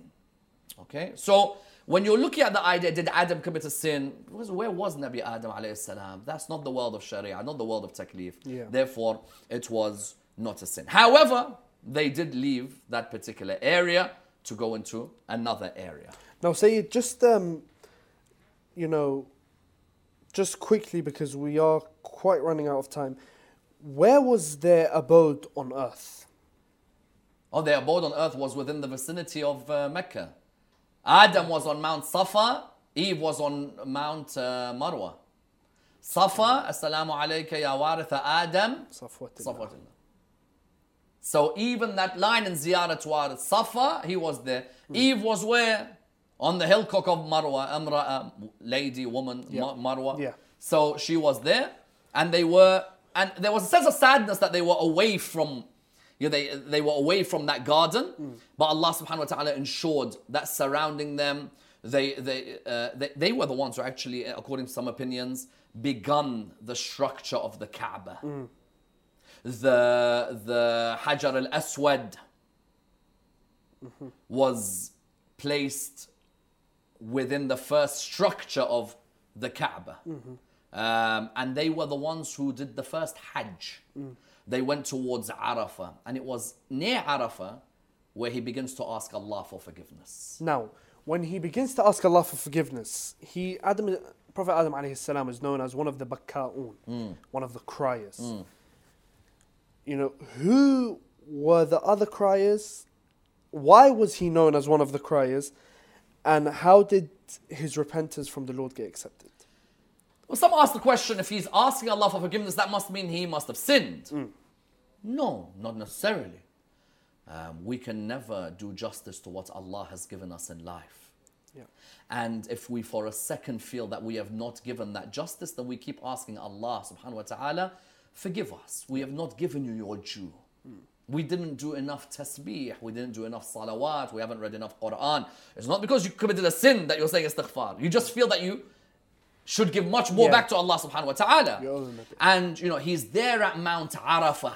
Okay? So, when you're looking at the idea, did Adam commit a sin? Where was Nabi Adam alayhi salam? That's not the world of Sharia, not the world of taklif. Therefore, it was not a sin. However, they did leave that particular area to go into another area. Now, Sayyid, just, you know, just quickly, because we are quite running out of time, where was their abode on earth? Oh, their abode on earth was within the vicinity of Mecca. Adam was on Mount Safa, Eve was on Mount Marwa. Safa, assalamu alayka ya waritha Adam, Safwatullah. So even that line in Ziyarat Safa, he was there. Eve was where? On the hillcock of Marwa, Amra, lady, woman, Marwa. So she was there, and they were, and there was a sense of sadness that they were away from, you know, they were away from that garden. But Allah subhanahu wa ta'ala ensured that surrounding them, they were the ones who actually, according to some opinions, begun the structure of the Kaaba. The Hajar al-aswad was placed within the first structure of the Kaaba. And they were the ones who did the first Hajj. They went towards Arafah. And it was near Arafah where he begins to ask Allah for forgiveness. Now, when he begins to ask Allah for forgiveness, Prophet Adam alayhi salam is known as one of the Baka'oon, one of the criers. You know, who were the other criers? Why was he known as one of the criers? And how did his repentance from the Lord get accepted? Well, some ask the question, if he's asking Allah for forgiveness, that must mean he must have sinned. No, not necessarily. We can never do justice to what Allah has given us in life. And if we for a second feel that we have not given that justice, then we keep asking Allah subhanahu wa ta'ala, forgive us. We have not given you your due. We didn't do enough tasbih, we didn't do enough salawat, we haven't read enough Quran. It's not because you committed a sin that you're saying istighfar. You just feel that you should give much more back to Allah subhanahu wa ta'ala. And you know, he's there at Mount Arafah,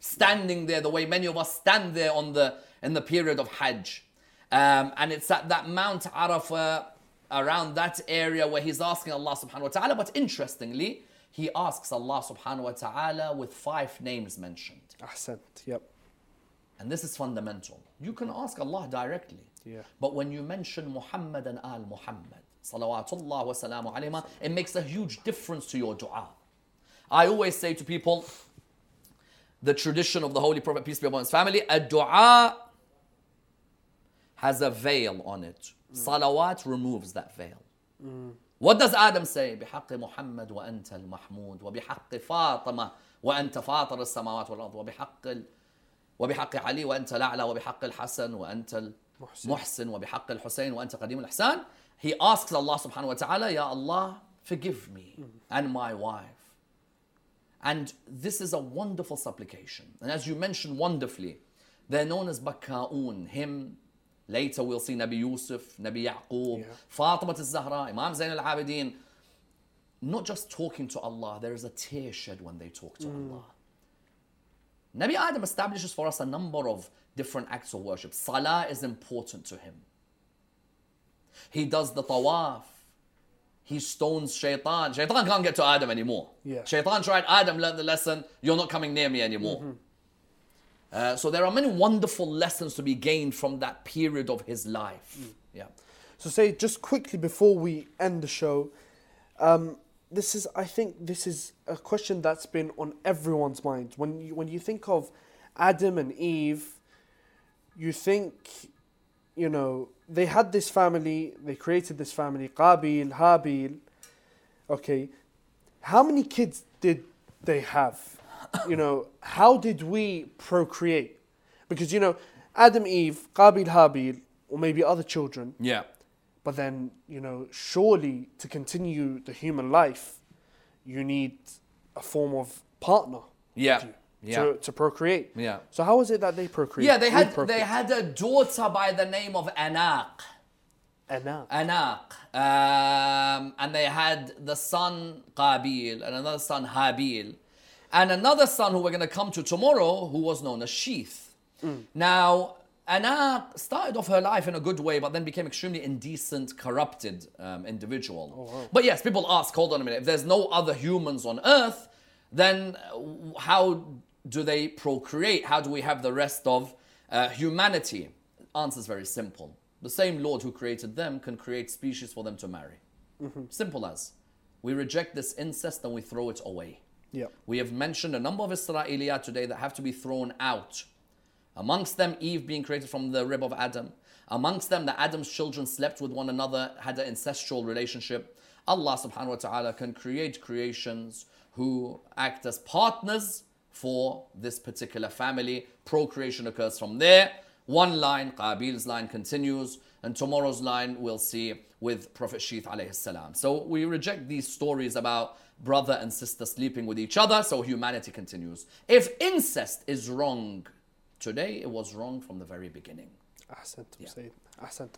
standing there the way many of us stand there on the in the period of Hajj. And it's at that Mount Arafah, around that area where he's asking Allah subhanahu wa ta'ala. But interestingly, he asks Allah subhanahu wa ta'ala with 5 names mentioned. Ahsant, yep. And this is fundamental. You can ask Allah directly. Yeah. But when you mention Muhammad and Al-Muhammad, salawatullah wa salamu alayhima, it makes a huge difference to your dua. I always say to people, the tradition of the Holy Prophet, peace be upon his family, a dua has a veil on it. Salawat removes that veil. What does Adam say? بِحَقِّ مُحَمَّدْ وَأَنْتَ الْمَحْمُودُ وَبِحَقِّ فَاطِمَةَ وَأَنْتَ فَاطِرُ السَّمَاوَاتِ وَالْأَرْضِ وَبِحَقِّ عَلِيٍّ وَأَنْتَ الْأَعْلَى وَبِحَقِّ الْحَسَنِ وَأَنْتَ الْمُحْسِنُ وَبِحَقِّ الْحُسَيْنِ وَأَنْتَ قَدِيمُ الْإِحْسَانِ. He asks Allah subhanahu wa ta'ala, Ya Allah, forgive me and my wife. And this is a wonderful supplication. And as you mentioned wonderfully, they're known as Baka'oon, him. Later we'll see Nabi Yusuf, Nabi Yaqub, Fatima al-Zahra, Imam Zain al-Abidin. Not just talking to Allah, there is a tear shed when they talk to Allah. Nabi Adam establishes for us a number of different acts of worship. Salah is important to him. He does the tawaf. He stones Shaitan. Shaitan can't get to Adam anymore. Yeah. Shaitan tried, Adam, learn the lesson, you're not coming near me anymore. So there are many wonderful lessons to be gained from that period of his life. Yeah. So say just quickly before we end the show, I think this is a question that's been on everyone's mind. When you think of Adam and Eve, you think, you know, they had this family, they created this family, Qabil, Habil. Okay, how many kids did they have? You know, how did we procreate? Because, you know, Adam, Eve, Qabil, Habil, or maybe other children. Yeah. But then, you know, surely to continue the human life, you need a form of partner. Yeah. To procreate. Yeah. So how is it that they procreate? Yeah, they had a daughter by the name of Anaq. Anaq. And they had the son Qabil and another son Habil. And another son who we're going to come to tomorrow, who was known as Sheath. Now, Anaq started off her life in a good way, but then became extremely indecent, corrupted individual. Oh, wow. But yes, people ask, hold on a minute, if there's no other humans on earth, then how do they procreate? How do we have the rest of humanity? Answer's very simple. The same Lord who created them can create species for them to marry. Simple as. We reject this incest and we throw it away. Yep. We have mentioned a number of Israeliyat today that have to be thrown out. Amongst them, Eve being created from the rib of Adam. Amongst them, that Adam's children slept with one another, had an incestual relationship. Allah subhanahu wa ta'ala can create creations who act as partners for this particular family. Procreation occurs from there. One line, Qabil's line, continues. And tomorrow's line we'll see with Prophet Sheath alayhi salam. So we reject these stories about brother and sister sleeping with each other, so humanity continues. If incest is wrong today, it was wrong from the very beginning. Ahsantum, yeah. Sayyid. Ahsantum.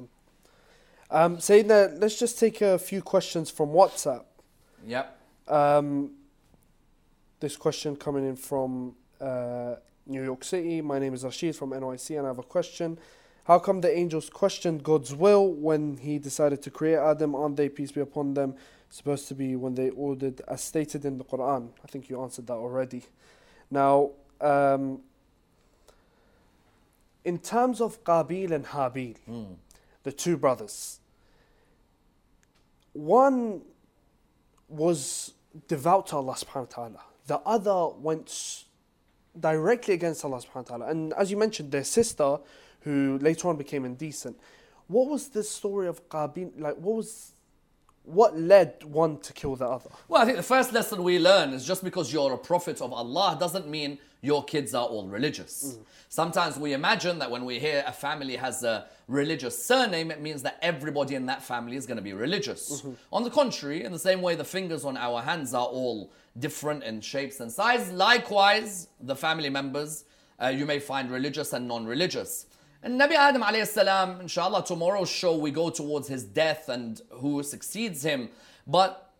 Sayyidina, let's just take a few questions from WhatsApp. Yep. This question coming in from New York City. My name is Rashid from NYC and I have a question. How come the angels questioned God's will when he decided to create Adam? Aren't they, peace be upon them, supposed to be when they ordered, as stated in the Quran? I think you answered that already. Now, in terms of Qabil and Habil, the two brothers, one was devout to Allah subhanahu wa ta'ala. The other went directly against Allah subhanahu wa ta'ala. And as you mentioned, their sister, who later on became indecent. What was the story of Qabil? Like, what led one to kill the other? Well, I think the first lesson we learn is just because you're a prophet of Allah doesn't mean your kids are all religious. Sometimes we imagine that when we hear a family has a religious surname, it means that everybody in that family is going to be religious. On the contrary, in the same way the fingers on our hands are all different in shapes and size, likewise, the family members You may find religious and non-religious. And Nabi Adam alayhi salam, inshallah, tomorrow's show we go towards his death and who succeeds him. But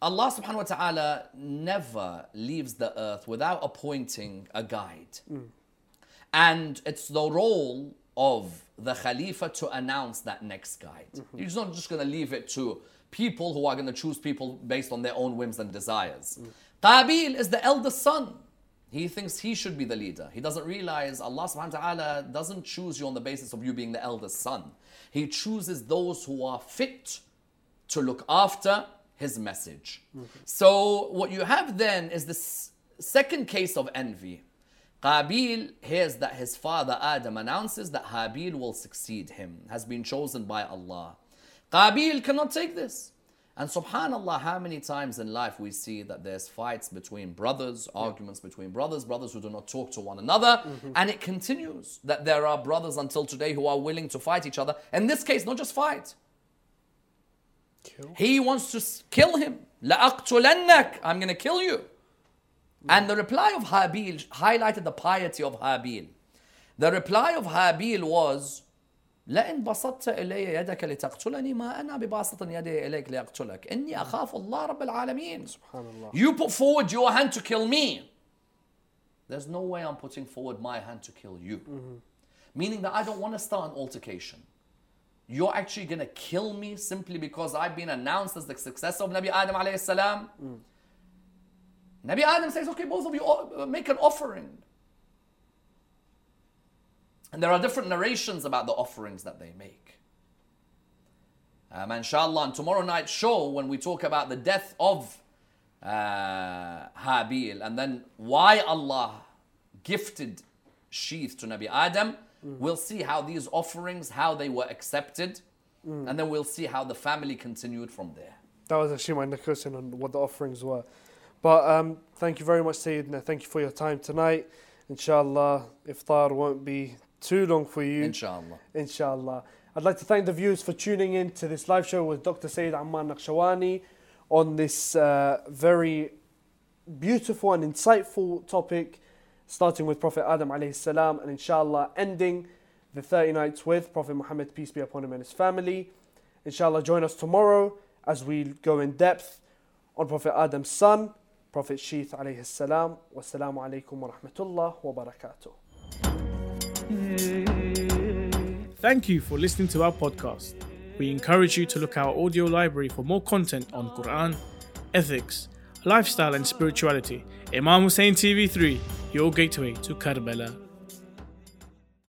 Allah subhanahu wa ta'ala never leaves the earth without appointing a guide. And it's the role of the Khalifa to announce that next guide. He's not just going to leave it to people who are going to choose people based on their own whims and desires. Qabil is the eldest son. He thinks he should be the leader. He doesn't realize Allah subhanahu wa ta'ala doesn't choose you on the basis of you being the eldest son. He chooses those who are fit to look after his message. So what you have then is this second case of envy. Qabil hears that his father Adam announces that Habil will succeed him, has been chosen by Allah. Qabil cannot take this. And subhanAllah, how many times in life we see that there's fights between brothers, arguments between brothers, brothers who do not talk to one another, and it continues that there are brothers until today who are willing to fight each other. In this case, not just fight. Kill. He wants to kill him. لَأَقْتُلَنَّكَ I'm going to kill you. And the reply of Habil highlighted the piety of Habil. The reply of Habil was, لَإِنْ بَسَطْتَ إِلَيَّ يَدَكَ لِتَقْتُلَنِي مَا أَنَا بِبَاسِطٍ يَدِي إِلَيْكَ لِأَقْتُلَكَ إِنِّي أَخَافُ اللَّهَ رَبَّ الْعَالَمِينَ You put forward your hand to kill me. There's no way I'm putting forward my hand to kill you. Meaning that I don't want to start an altercation. You're actually going to kill me simply because I've been announced as the successor of Nabi Adam alayhi salam. Nabi Adam says, okay, both of you make an offering. And there are different narrations about the offerings that they make. Inshallah, on tomorrow night's show, when we talk about the death of Habil, and then why Allah gifted Sheath to Nabi Adam, we'll see how these offerings, how they were accepted, and then we'll see how the family continued from there. That was actually my next question on what the offerings were. But thank you very much, Sayyidina. Thank you for your time tonight. Inshallah, iftar won't be too long for you. Inshallah. Inshallah. I'd like to thank the viewers for tuning in to this live show with Dr. Sayyid Ammar Nakshawani on this very beautiful and insightful topic, starting with Prophet Adam alayhi salam, and inshallah ending the 30 nights with Prophet Muhammad, peace be upon him and his family. Inshallah, join us tomorrow as we go in depth on Prophet Adam's son, Prophet Sheath alayhi salam. Wassalamu alaikum wa rahmatullah wa barakatuh. Thank you for listening to our podcast. We encourage you to look our audio library for more content on Quran, ethics, lifestyle and spirituality. Imam Hussain TV3, your gateway to Karbala.